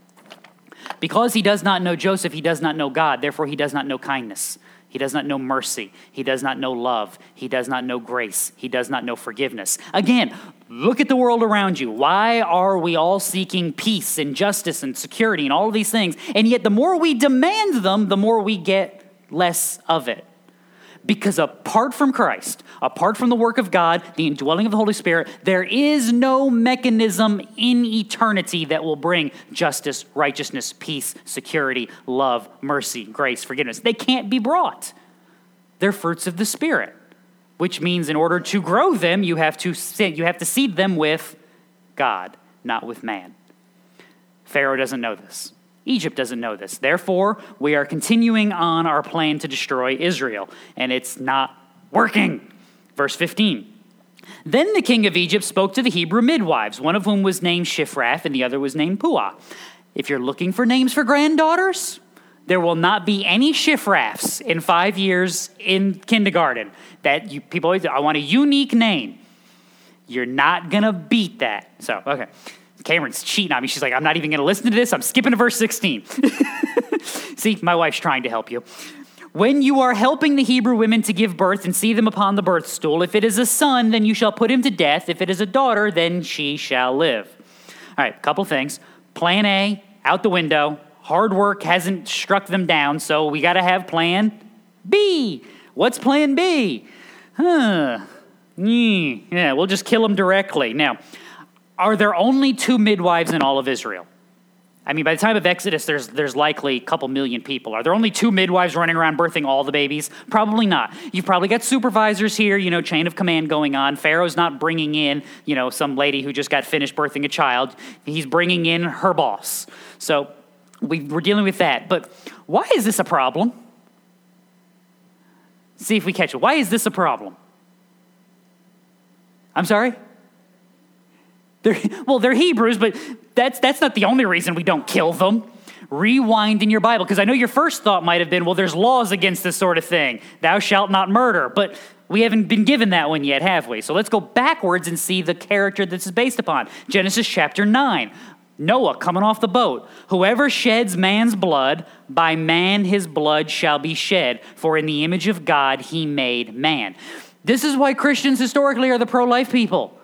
Because he does not know Joseph, he does not know God. Therefore, he does not know kindness. He does not know mercy. He does not know love. He does not know grace. He does not know forgiveness. Again, look at the world around you. Why are we all seeking peace and justice and security and all of these things? And yet the more we demand them, the more we get less of it. Because apart from Christ, apart from the work of God, the indwelling of the Holy Spirit, there is no mechanism in eternity that will bring justice, righteousness, peace, security, love, mercy, grace, forgiveness. They can't be brought. They're fruits of the Spirit, which means in order to grow them, you have to seed them with God, not with man. Pharaoh doesn't know this. Egypt doesn't know this. Therefore, we are continuing on our plan to destroy Israel, and it's not working. Verse 15. Then the king of Egypt spoke to the Hebrew midwives, one of whom was named Shiphrah and the other was named Puah. If you're looking for names for granddaughters, there will not be any Shiphrahs in 5 years in kindergarten. That you people always say, I want a unique name. You're not going to beat that. So, okay. Cameron's cheating on me. She's like, I'm not even going to listen to this. I'm skipping to verse 16. See, my wife's trying to help you. When you are helping the Hebrew women to give birth and see them upon the birth stool, if it is a son, then you shall put him to death. If it is a daughter, then she shall live. All right, couple things. Plan A, out the window. Hard work hasn't struck them down, so we got to have plan B. What's plan B? Yeah, we'll just kill them directly. Now, are there only two midwives in all of Israel? I mean, by the time of Exodus, there's likely a couple million people. Are there only two midwives running around birthing all the babies? Probably not. You've probably got supervisors here, chain of command going on. Pharaoh's not bringing in, some lady who just got finished birthing a child. He's bringing in her boss. So we're dealing with that. But why is this a problem? See if we catch it. Why is this a problem? I'm sorry? They're Hebrews, but that's not the only reason we don't kill them. Rewind in your Bible, because I know your first thought might have been, there's laws against this sort of thing. Thou shalt not murder, but we haven't been given that one yet, have we? So let's go backwards and see the character this is based upon. Genesis chapter 9, Noah coming off the boat. Whoever sheds man's blood, by man his blood shall be shed, for in the image of God he made man. This is why Christians historically are the pro-life people.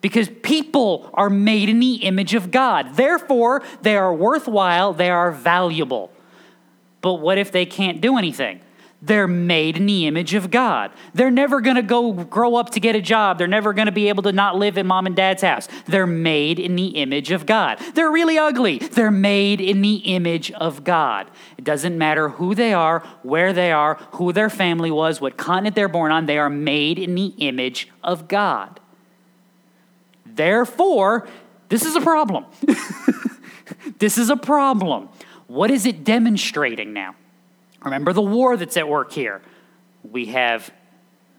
Because people are made in the image of God. Therefore, they are worthwhile, they are valuable. But what if they can't do anything? They're made in the image of God. They're never going to go grow up to get a job. They're never going to be able to not live in mom and dad's house. They're made in the image of God. They're really ugly. They're made in the image of God. It doesn't matter who they are, where they are, who their family was, what continent they're born on. They are made in the image of God. Therefore, this is a problem. This is a problem. What is it demonstrating now? Remember the war that's at work here. We have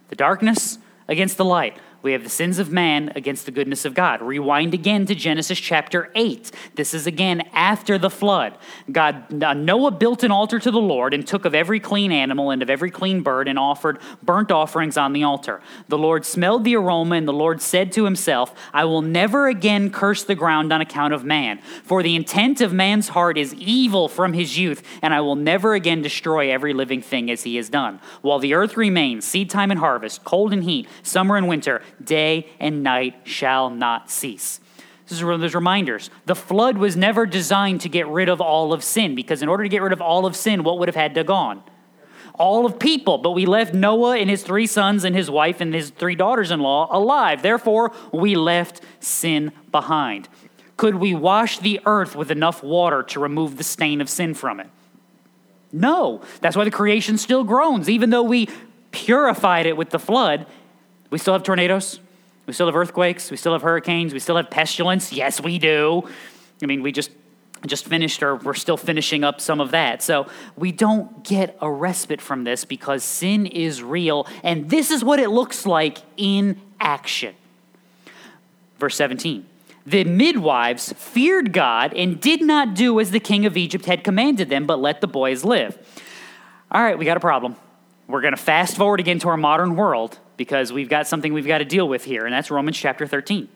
the darkness against the light. We have the sins of man against the goodness of God. Rewind again to Genesis chapter 8. This is again after the flood. Noah built an altar to the Lord and took of every clean animal and of every clean bird and offered burnt offerings on the altar. The Lord smelled the aroma, and the Lord said to himself, I will never again curse the ground on account of man, for the intent of man's heart is evil from his youth, and I will never again destroy every living thing as he has done. While the earth remains, seedtime and harvest, cold and heat, summer and winter, day and night shall not cease. This is one of those reminders. The flood was never designed to get rid of all of sin, because in order to get rid of all of sin, what would have had to gone? All of people. But we left Noah and his 3 sons and his wife and his 3 daughters-in-law alive. Therefore, we left sin behind. Could we wash the earth with enough water to remove the stain of sin from it? No. That's why the creation still groans. Even though we purified it with the flood, we still have tornadoes, we still have earthquakes, we still have hurricanes, we still have pestilence. Yes, we do. I mean, we just finished, or we're still finishing up some of that. So we don't get a respite from this because sin is real, and this is what it looks like in action. Verse 17. The midwives feared God and did not do as the king of Egypt had commanded them, but let the boys live. All right, we got a problem. We're going to fast forward again to our modern world, because we've got something we've got to deal with here, and that's Romans chapter 13.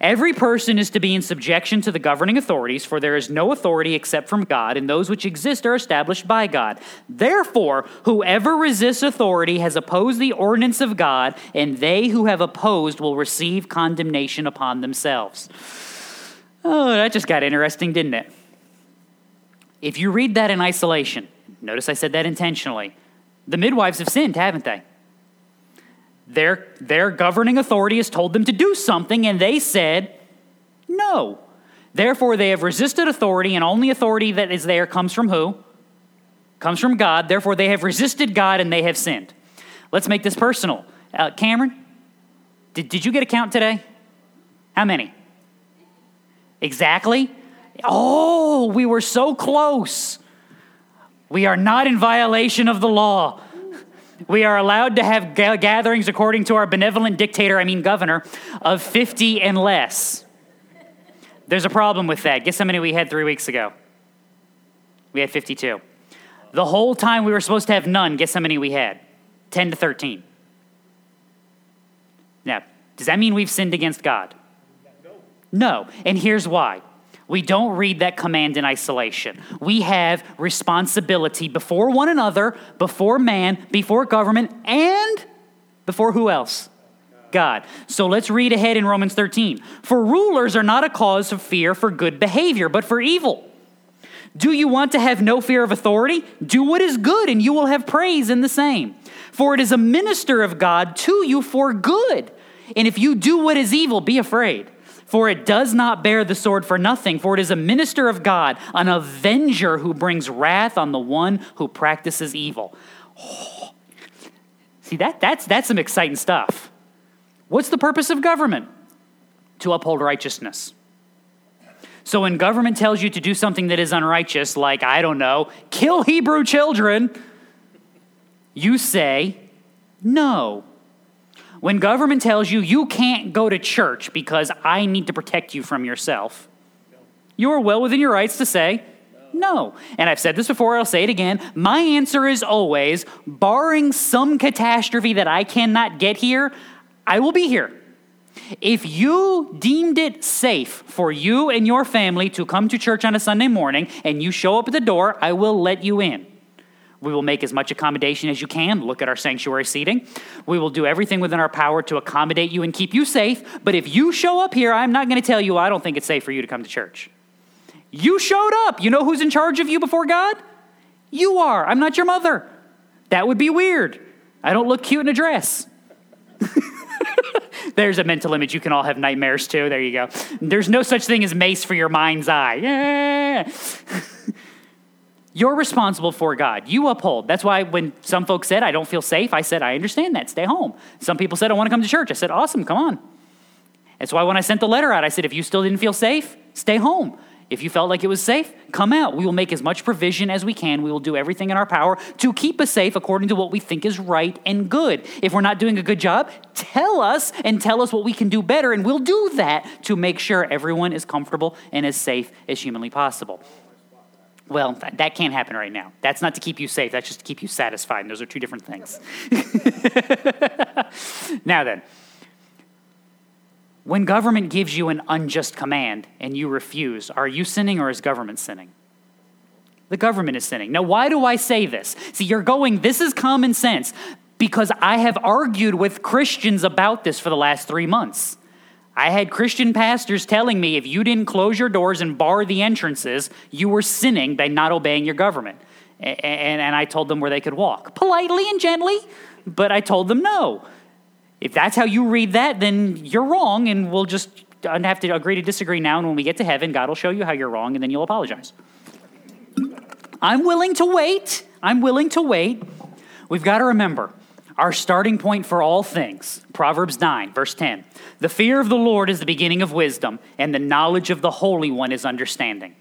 Every person is to be in subjection to the governing authorities, for there is no authority except from God, and those which exist are established by God. Therefore, whoever resists authority has opposed the ordinance of God, and they who have opposed will receive condemnation upon themselves. Oh, that just got interesting, didn't it? If you read that in isolation, notice I said that intentionally, the midwives have sinned, haven't they? Their governing authority has told them to do something, and they said no. Therefore, they have resisted authority, and only authority that is there comes from who? Comes from God. Therefore, they have resisted God, and they have sinned. Let's make this personal. Cameron, did you get a count today? How many? Exactly. Oh, we were so close. We are not in violation of the law. We are allowed to have gatherings according to our benevolent governor, of 50 and less. There's a problem with that. Guess how many we had 3 weeks ago? We had 52. The whole time we were supposed to have none, guess how many we had? 10 to 13. Now, does that mean we've sinned against God? No. And here's why. We don't read that command in isolation. We have responsibility before one another, before man, before government, and before who else? God. So let's read ahead in Romans 13. For rulers are not a cause of fear for good behavior, but for evil. Do you want to have no fear of authority? Do what is good, and you will have praise in the same. For it is a minister of God to you for good. And if you do what is evil, be afraid. For it does not bear the sword for nothing, for it is a minister of God, an avenger who brings wrath on the one who practices evil. Oh. See, that's some exciting stuff. What's the purpose of government? To uphold righteousness. So when government tells you to do something that is unrighteous, like, I don't know, kill Hebrew children, you say, no. When government tells you, you can't go to church because I need to protect you from yourself, you are well within your rights to say no. And I've said this before, I'll say it again. My answer is always, barring some catastrophe that I cannot get here, I will be here. If you deemed it safe for you and your family to come to church on a Sunday morning and you show up at the door, I will let you in. We will make as much accommodation as you can. Look at our sanctuary seating. We will do everything within our power to accommodate you and keep you safe. But if you show up here, I'm not going to tell you, I don't think it's safe for you to come to church. You showed up. You know who's in charge of you before God? You are. I'm not your mother. That would be weird. I don't look cute in a dress. There's a mental image. You can all have nightmares too. There you go. There's no such thing as mace for your mind's eye. Yeah. You're responsible for God. You uphold. That's why when some folks said, I don't feel safe, I said, I understand that. Stay home. Some people said, I want to come to church. I said, awesome, come on. That's why when I sent the letter out, I said, if you still didn't feel safe, stay home. If you felt like it was safe, come out. We will make as much provision as we can. We will do everything in our power to keep us safe according to what we think is right and good. If we're not doing a good job, tell us and tell us what we can do better, and we'll do that to make sure everyone is comfortable and as safe as humanly possible. Well, that can't happen right now. That's not to keep you safe. That's just to keep you satisfied. And those are two different things. Now then, when government gives you an unjust command and you refuse, are you sinning or is government sinning? The government is sinning. Now, why do I say this? See, you're going, this is common sense, because I have argued with Christians about this for the last 3 months. I had Christian pastors telling me if you didn't close your doors and bar the entrances, you were sinning by not obeying your government. And I told them where they could walk. Politely and gently, but I told them no. If that's how you read that, then you're wrong, and we'll just have to agree to disagree now, and when we get to heaven, God will show you how you're wrong, and then you'll apologize. I'm willing to wait. We've got to remember, our starting point for all things, Proverbs 9, verse 10. The fear of the Lord is the beginning of wisdom, and the knowledge of the Holy One is understanding.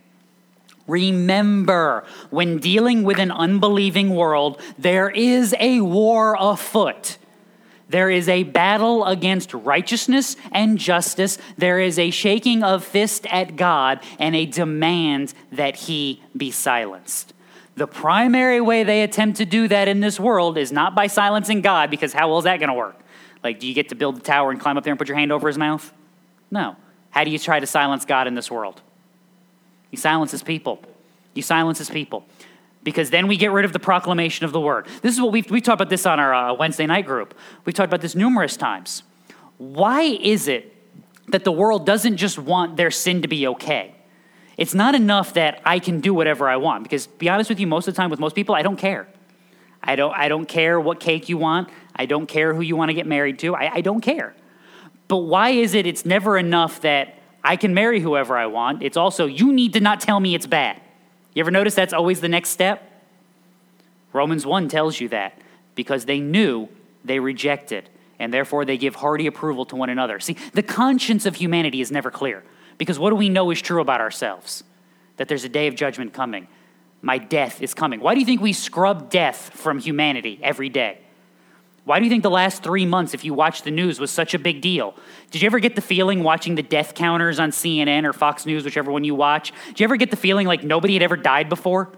Remember, when dealing with an unbelieving world, there is a war afoot. There is a battle against righteousness and justice. There is a shaking of fist at God and a demand that he be silenced. The primary way they attempt to do that in this world is not by silencing God, because how well is that going to work? Like, do you get to build the tower and climb up there and put your hand over his mouth? No. How do you try to silence God in this world? He silences people. Because then we get rid of the proclamation of the word. This is what we've talked about this on our Wednesday night group. We've talked about this numerous times. Why is it that the world doesn't just want their sin to be okay? It's not enough that I can do whatever I want, because to be honest with you, most of the time with most people, I don't care. I don't care what cake you want. I don't care who you want to get married to. I don't care. But why is it it's never enough that I can marry whoever I want? It's also, you need to not tell me it's bad. You ever notice that's always the next step? Romans 1 tells you that, because they knew they rejected, and therefore they give hearty approval to one another. See, the conscience of humanity is never clear. Because what do we know is true about ourselves? that there's a day of judgment coming. My death is coming. Why do you think we scrub death from humanity every day? Why do you think the last 3 months, if you watch the news, was such a big deal? Did you ever get the feeling watching the death counters on CNN or Fox News, whichever one you watch, did you ever get the feeling like nobody had ever died before?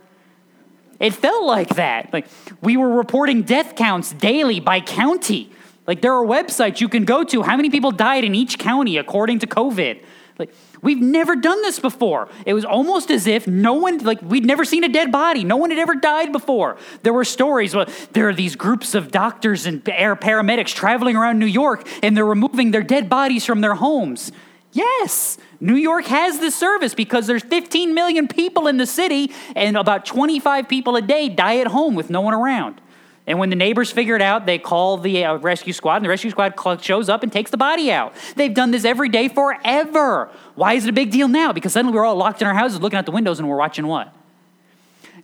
It felt like that. Like we were reporting death counts daily by county. Like there are websites you can go to, how many people died in each county according to COVID. Like we've never done this before. It was almost as if no one, like we'd never seen a dead body. No one had ever died before. There were stories, well, there are these groups of doctors and paramedics traveling around New York and they're removing their dead bodies from their homes. Yes, New York has this service because there's 15 million people in the city and about 25 people a day die at home with no one around. And when the neighbors figure it out, they call the rescue squad, and the rescue squad shows up and takes the body out. They've done this every day forever. Why is it a big deal now? Because suddenly we're all locked in our houses looking out the windows and we're watching what?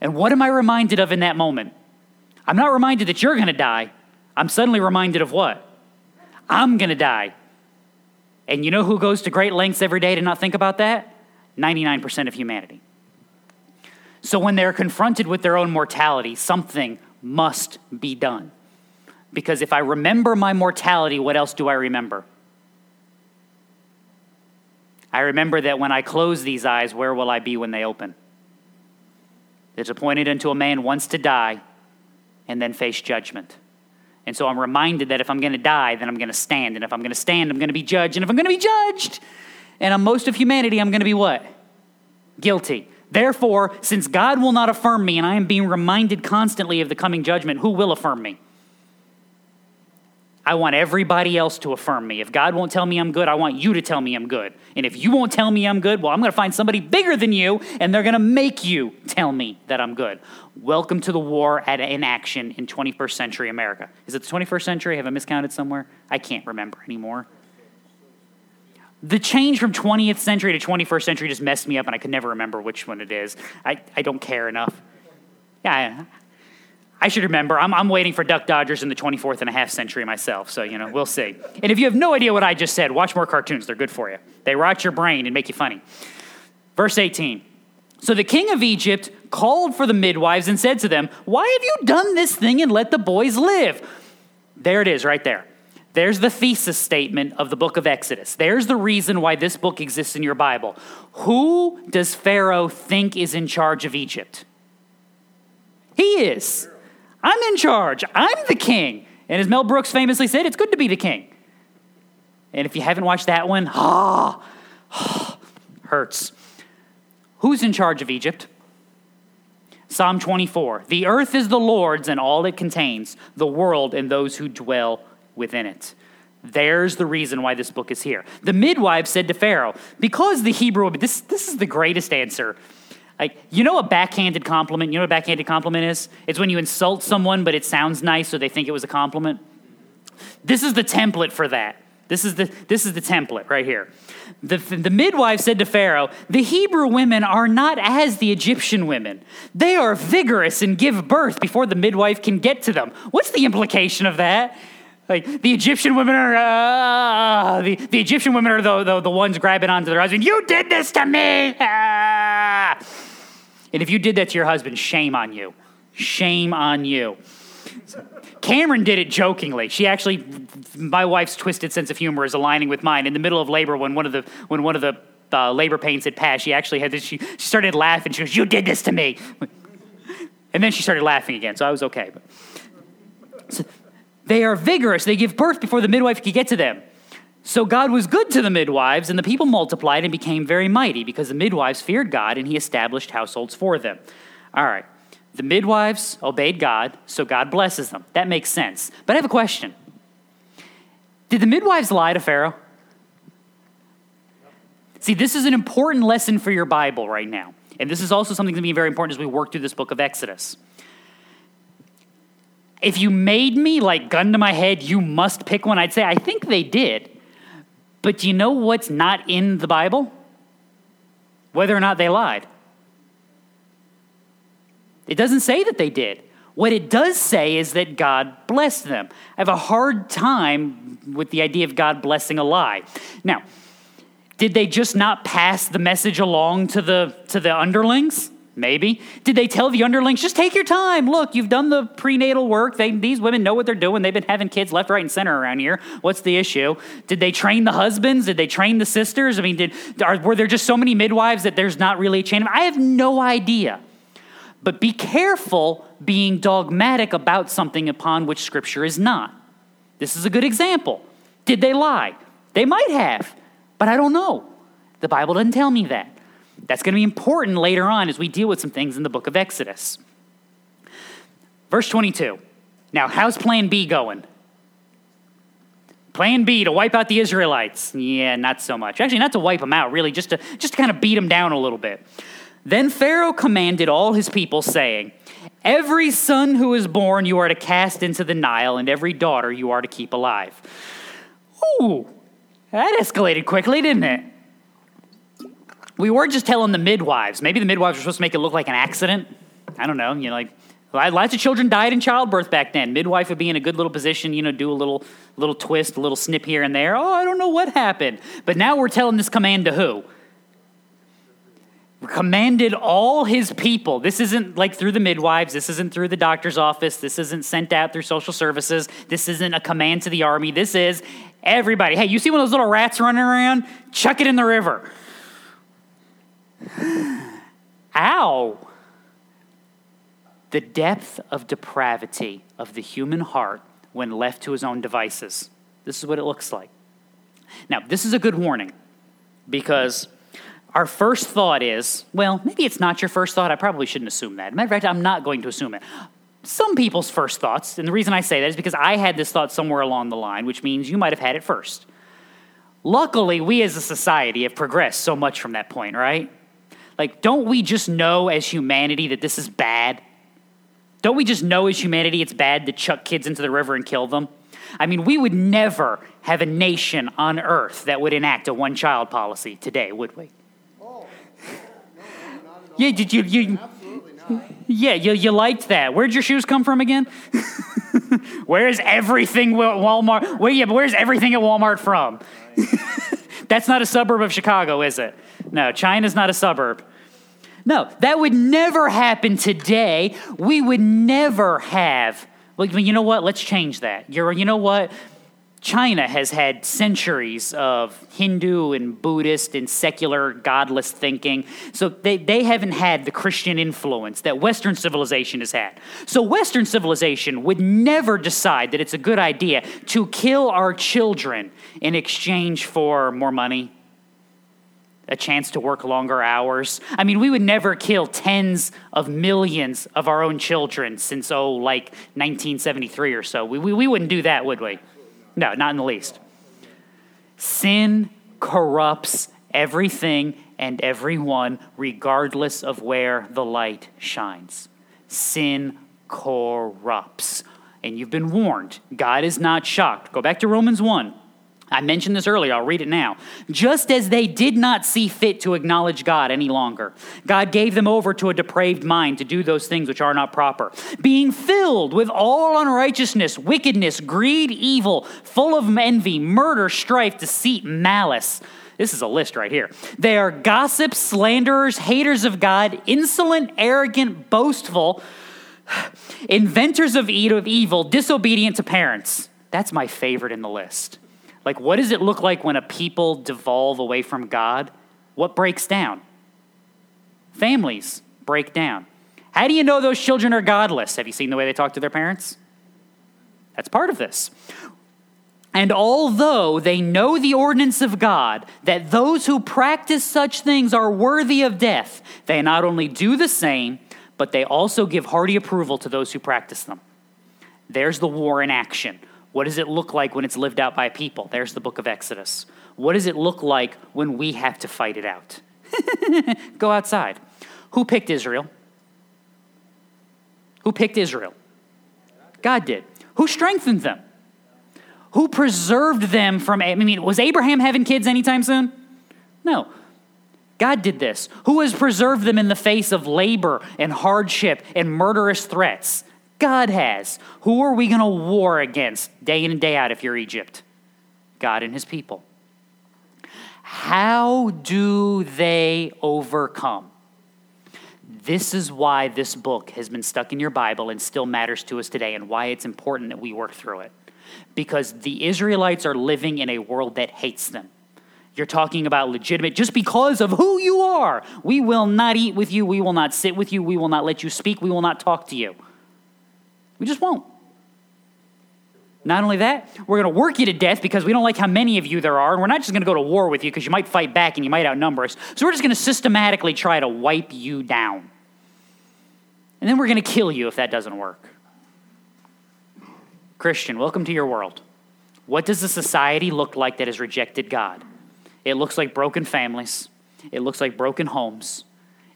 And what am I reminded of in that moment? I'm not reminded that you're going to die. I'm suddenly reminded of what? I'm going to die. And you know who goes to great lengths every day to not think about that? 99% of humanity. So when they're confronted with their own mortality, something must be done. Because if I remember my mortality, what else do I remember? I remember that when I close these eyes, where will I be when they open? It's appointed unto a man once to die and then face judgment. And so I'm reminded that if I'm going to die, then I'm going to stand. And if I'm going to stand, I'm going to be judged. And if I'm going to be judged, and I'm most of humanity, I'm going to be what? Guilty. Therefore, since God will not affirm me, and I am being reminded constantly of the coming judgment, who will affirm me? I want everybody else to affirm me. If God won't tell me I'm good, I want you to tell me I'm good. And if you won't tell me I'm good, well, I'm going to find somebody bigger than you, and they're going to make you tell me that I'm good. Welcome to the war at inaction in 21st century America. Is it the 21st century? Have I miscounted somewhere? I can't remember anymore. The change from 20th century to 21st century just messed me up, and I could never remember which one it is. I don't care enough. Yeah, I should remember. I'm waiting for Duck Dodgers in the 24th and a half century myself, so, you know, we'll see. And if you have no idea what I just said, watch more cartoons. They're good for you. They rot your brain and make you funny. Verse 18. So the king of Egypt called for the midwives and said to them, "Why have you done this thing and let the boys live?" There it is right there. There's the thesis statement of the book of Exodus. There's the reason why this book exists in your Bible. Who does Pharaoh think is in charge of Egypt? He is. I'm in charge. I'm the king. And as Mel Brooks famously said, it's good to be the king. And if you haven't watched that one, hurts. Who's in charge of Egypt? Psalm 24. The earth is the Lord's and all it contains, the world and those who dwell within it. There's the reason why this book is here. The midwives said to Pharaoh, because the Hebrew woman, this is the greatest answer. You know a backhanded compliment? You know what a backhanded compliment is? It's when you insult someone, but it sounds nice, so they think it was a compliment. This is the template for that. This is the template right here. The midwife said to Pharaoh, the Hebrew women are not as the Egyptian women. They are vigorous and give birth before the midwife can get to them. What's the implication of that? Like the Egyptian women are the Egyptian women are the ones grabbing onto their husband. You did this to me. Ah! And if you did that to your husband, shame on you. Shame on you. Cameron did it jokingly. She actually, my wife's twisted sense of humor is aligning with mine. In the middle of labor, when one of the labor pains had passed, she actually had this. She started laughing. She goes, "You did this to me," and then she started laughing again. So I was okay. They are vigorous. They give birth before the midwife could get to them. So God was good to the midwives, and the people multiplied and became very mighty because the midwives feared God, and he established households for them. All right. The midwives obeyed God, so God blesses them. That makes sense. But I have a question. Did the midwives lie to Pharaoh? See, this is an important lesson for your Bible right now. And this is also something that's going to be very important as we work through this book of Exodus. If you made me, like, gun to my head, you must pick one, I'd say, I think they did. But do you know what's not in the Bible? Whether or not they lied. It doesn't say that they did. What it does say is that God blessed them. I have a hard time with the idea of God blessing a lie. Now, Did they just not pass the message along to the underlings? Maybe. Did they tell the underlings, just take your time. Look, you've done the prenatal work. These women know what they're doing. They've been having kids left, right, and center around here. What's the issue? Did they train the husbands? Did they train the sisters? I mean, were there just so many midwives that there's not really a chain? I have no idea. But be careful being dogmatic about something upon which Scripture is not. This is a good example. Did they lie? They might have, but I don't know. The Bible doesn't tell me that. That's going to be important later on as we deal with some things in the book of Exodus. Verse 22. Now, how's plan B going? Plan B to wipe out the Israelites. Yeah, not so much. Actually, not to wipe them out, really, just to kind of beat them down a little bit. Then Pharaoh commanded all his people, saying, every son who is born you are to cast into the Nile, and every daughter you are to keep alive. Ooh, that escalated quickly, didn't it? We were just telling the midwives. Maybe the midwives were supposed to make it look like an accident. I don't know. You know, like lots of children died in childbirth back then. Midwife would be in a good little position, you know, do a little twist, a little snip here and there. Oh, I don't know what happened. But now we're telling this command to who? Commanded all his people. This isn't like through the midwives. This isn't through the doctor's office. This isn't sent out through social services. This isn't a command to the army. This is everybody. Hey, you see one of those little rats running around? Chuck it in the river. Ow. The depth of depravity of the human heart when left to his own devices. This is what it looks like. Now, this is a good warning because our first thought is, well, maybe it's not your first thought. I probably shouldn't assume that. As a matter of fact, I'm not going to assume it. Some people's first thoughts, and the reason I say that is because I had this thought somewhere along the line, which means you might have had it first. Luckily, we as a society have progressed so much from that point, right? Like, don't we just know as humanity that this is bad? Don't we just know as humanity it's bad to chuck kids into the river and kill them? I mean, we would never have a nation on earth that would enact a one-child policy today, would we? Oh, no, not at all. Yeah, did you absolutely not. Yeah, you liked that. Where'd your shoes come from again? Where's everything at Walmart? Well, yeah, but where's everything at Walmart from? That's not a suburb of Chicago, is it? No, China's not a suburb. No, that would never happen today. We would never have. Well, you know what? Let's change that. You know what? China has had centuries of Hindu and Buddhist and secular godless thinking. So they haven't had the Christian influence that Western civilization has had. So Western civilization would never decide that it's a good idea to kill our children in exchange for more money, a chance to work longer hours. I mean, we would never kill tens of millions of our own children since, like 1973 or so. We wouldn't do that, would we? No, not in the least. Sin corrupts everything and everyone, regardless of where the light shines. Sin corrupts. And you've been warned. God is not shocked. Go back to Romans 1. I mentioned this earlier. I'll read it now. Just as they did not see fit to acknowledge God any longer, God gave them over to a depraved mind to do those things which are not proper, being filled with all unrighteousness, wickedness, greed, evil, full of envy, murder, strife, deceit, malice. This is a list right here. They are gossips, slanderers, haters of God, insolent, arrogant, boastful, inventors of evil, disobedient to parents. That's my favorite in the list. Like, what does it look like when a people devolve away from God? What breaks down? Families break down. How do you know those children are godless? Have you seen the way they talk to their parents? That's part of this. And although they know the ordinance of God, that those who practice such things are worthy of death, they not only do the same, but they also give hearty approval to those who practice them. There's the war in action. What does it look like when it's lived out by a people? There's the book of Exodus. What does it look like when we have to fight it out? Go outside. Who picked Israel? Who picked Israel? God did. Who strengthened them? Who preserved them from... I mean, was Abraham having kids anytime soon? No. God did this. Who has preserved them in the face of labor and hardship and murderous threats? God has. Who are we going to war against day in and day out if you're Egypt? God and his people. How do they overcome? This is why this book has been stuck in your Bible and still matters to us today, and why it's important that we work through it. Because the Israelites are living in a world that hates them. You're talking about legitimate, just because of who you are, we will not eat with you, we will not sit with you, we will not let you speak, we will not talk to you. We just won't. Not only that, we're going to work you to death because we don't like how many of you there are, and we're not just going to go to war with you because you might fight back and you might outnumber us. So we're just going to systematically try to wipe you down. And then we're going to kill you if that doesn't work. Christian, welcome to your world. What does a society look like that has rejected God? It looks like broken families. It looks like broken homes.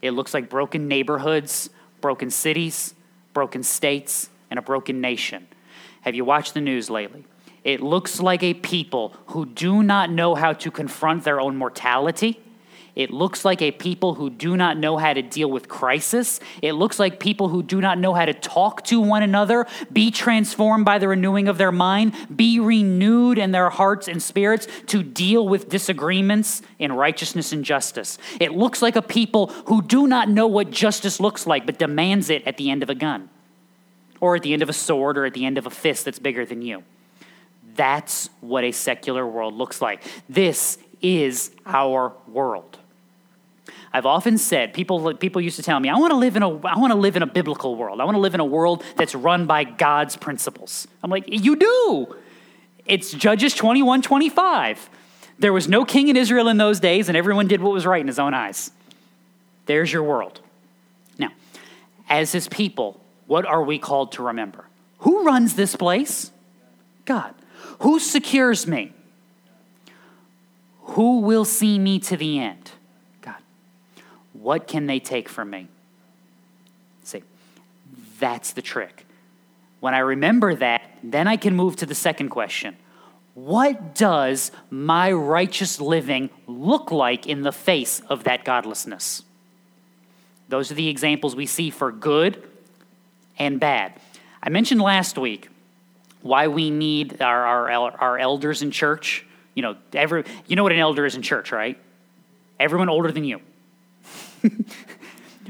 It looks like broken neighborhoods, broken cities, broken states, and a broken nation. Have you watched the news lately? It looks like a people who do not know how to confront their own mortality. It looks like a people who do not know how to deal with crisis. It looks like people who do not know how to talk to one another, be transformed by the renewing of their mind, be renewed in their hearts and spirits to deal with disagreements in righteousness and justice. It looks like a people who do not know what justice looks like, but demands it at the end of a gun, or at the end of a sword, or at the end of a fist that's bigger than you. That's what a secular world looks like. This is our world. I've often said, people used to tell me, I want to live in a biblical world. I want to live in a world that's run by God's principles. I'm like, you do. It's Judges 21:25. There was no king in Israel in those days, and everyone did what was right in his own eyes. There's your world. Now, as his people, what are we called to remember? Who runs this place? God. Who secures me? Who will see me to the end? God. What can they take from me? See, that's the trick. When I remember that, then I can move to the second question. What does my righteous living look like in the face of that godlessness? Those are the examples we see for good and bad. I mentioned last week why we need our elders in church. You know what an elder is in church, right? Everyone older than you.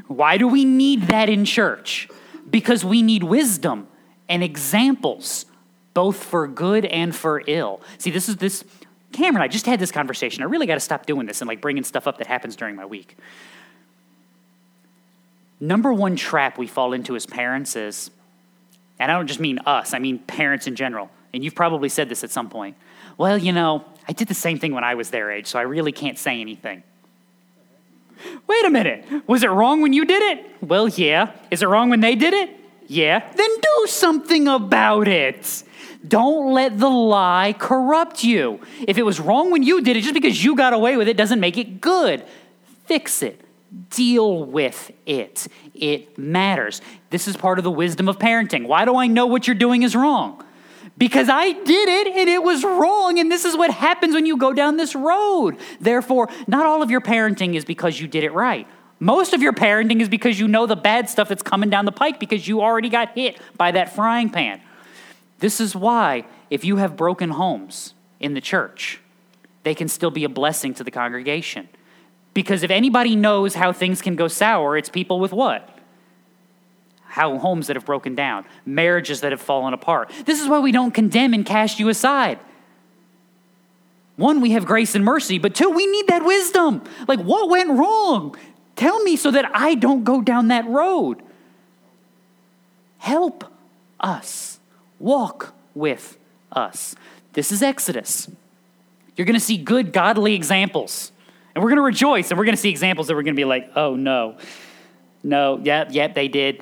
Why do we need that in church? Because we need wisdom and examples, both for good and for ill. See, this Cameron, I just had this conversation. I really got to stop doing this and bringing stuff up that happens during my week. Number one trap we fall into as parents is, and I don't just mean us, I mean parents in general, and you've probably said this at some point, well, I did the same thing when I was their age, so I really can't say anything. Wait a minute, was it wrong when you did it? Well, yeah. Is it wrong when they did it? Yeah. Then do something about it. Don't let the lie corrupt you. If it was wrong when you did it, just because you got away with it doesn't make it good. Fix it. Deal with it. It matters. This is part of the wisdom of parenting. Why do I know what you're doing is wrong? Because I did it and it was wrong, and this is what happens when you go down this road. Therefore, not all of your parenting is because you did it right. Most of your parenting is because you know the bad stuff that's coming down the pike because you already got hit by that frying pan. This is why if you have broken homes in the church, they can still be a blessing to the congregation. Because if anybody knows how things can go sour, it's people with what? How homes that have broken down, marriages that have fallen apart. This is why we don't condemn and cast you aside. One, we have grace and mercy, but two, we need that wisdom. What went wrong? Tell me so that I don't go down that road. Help us. Walk with us. This is Exodus. You're going to see good, godly examples. And we're going to rejoice, and we're going to see examples that we're going to be like, oh, no. No, yep, they did.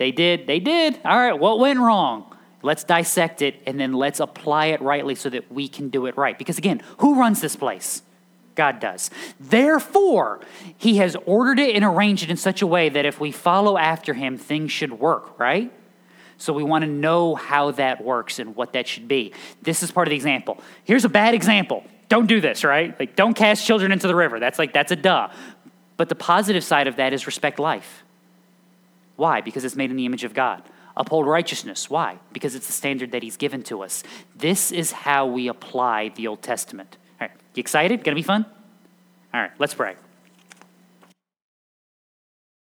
All right, what went wrong? Let's dissect it, and then let's apply it rightly so that we can do it right. Because, again, who runs this place? God does. Therefore, he has ordered it and arranged it in such a way that if we follow after him, things should work, right? So we want to know how that works and what that should be. This is part of the example. Here's a bad example. Don't do this, right? Don't cast children into the river. That's a duh. But the positive side of that is respect life. Why? Because it's made in the image of God. Uphold righteousness. Why? Because it's the standard that he's given to us. This is how we apply the Old Testament. All right, you excited? Gonna be fun? All right, let's pray.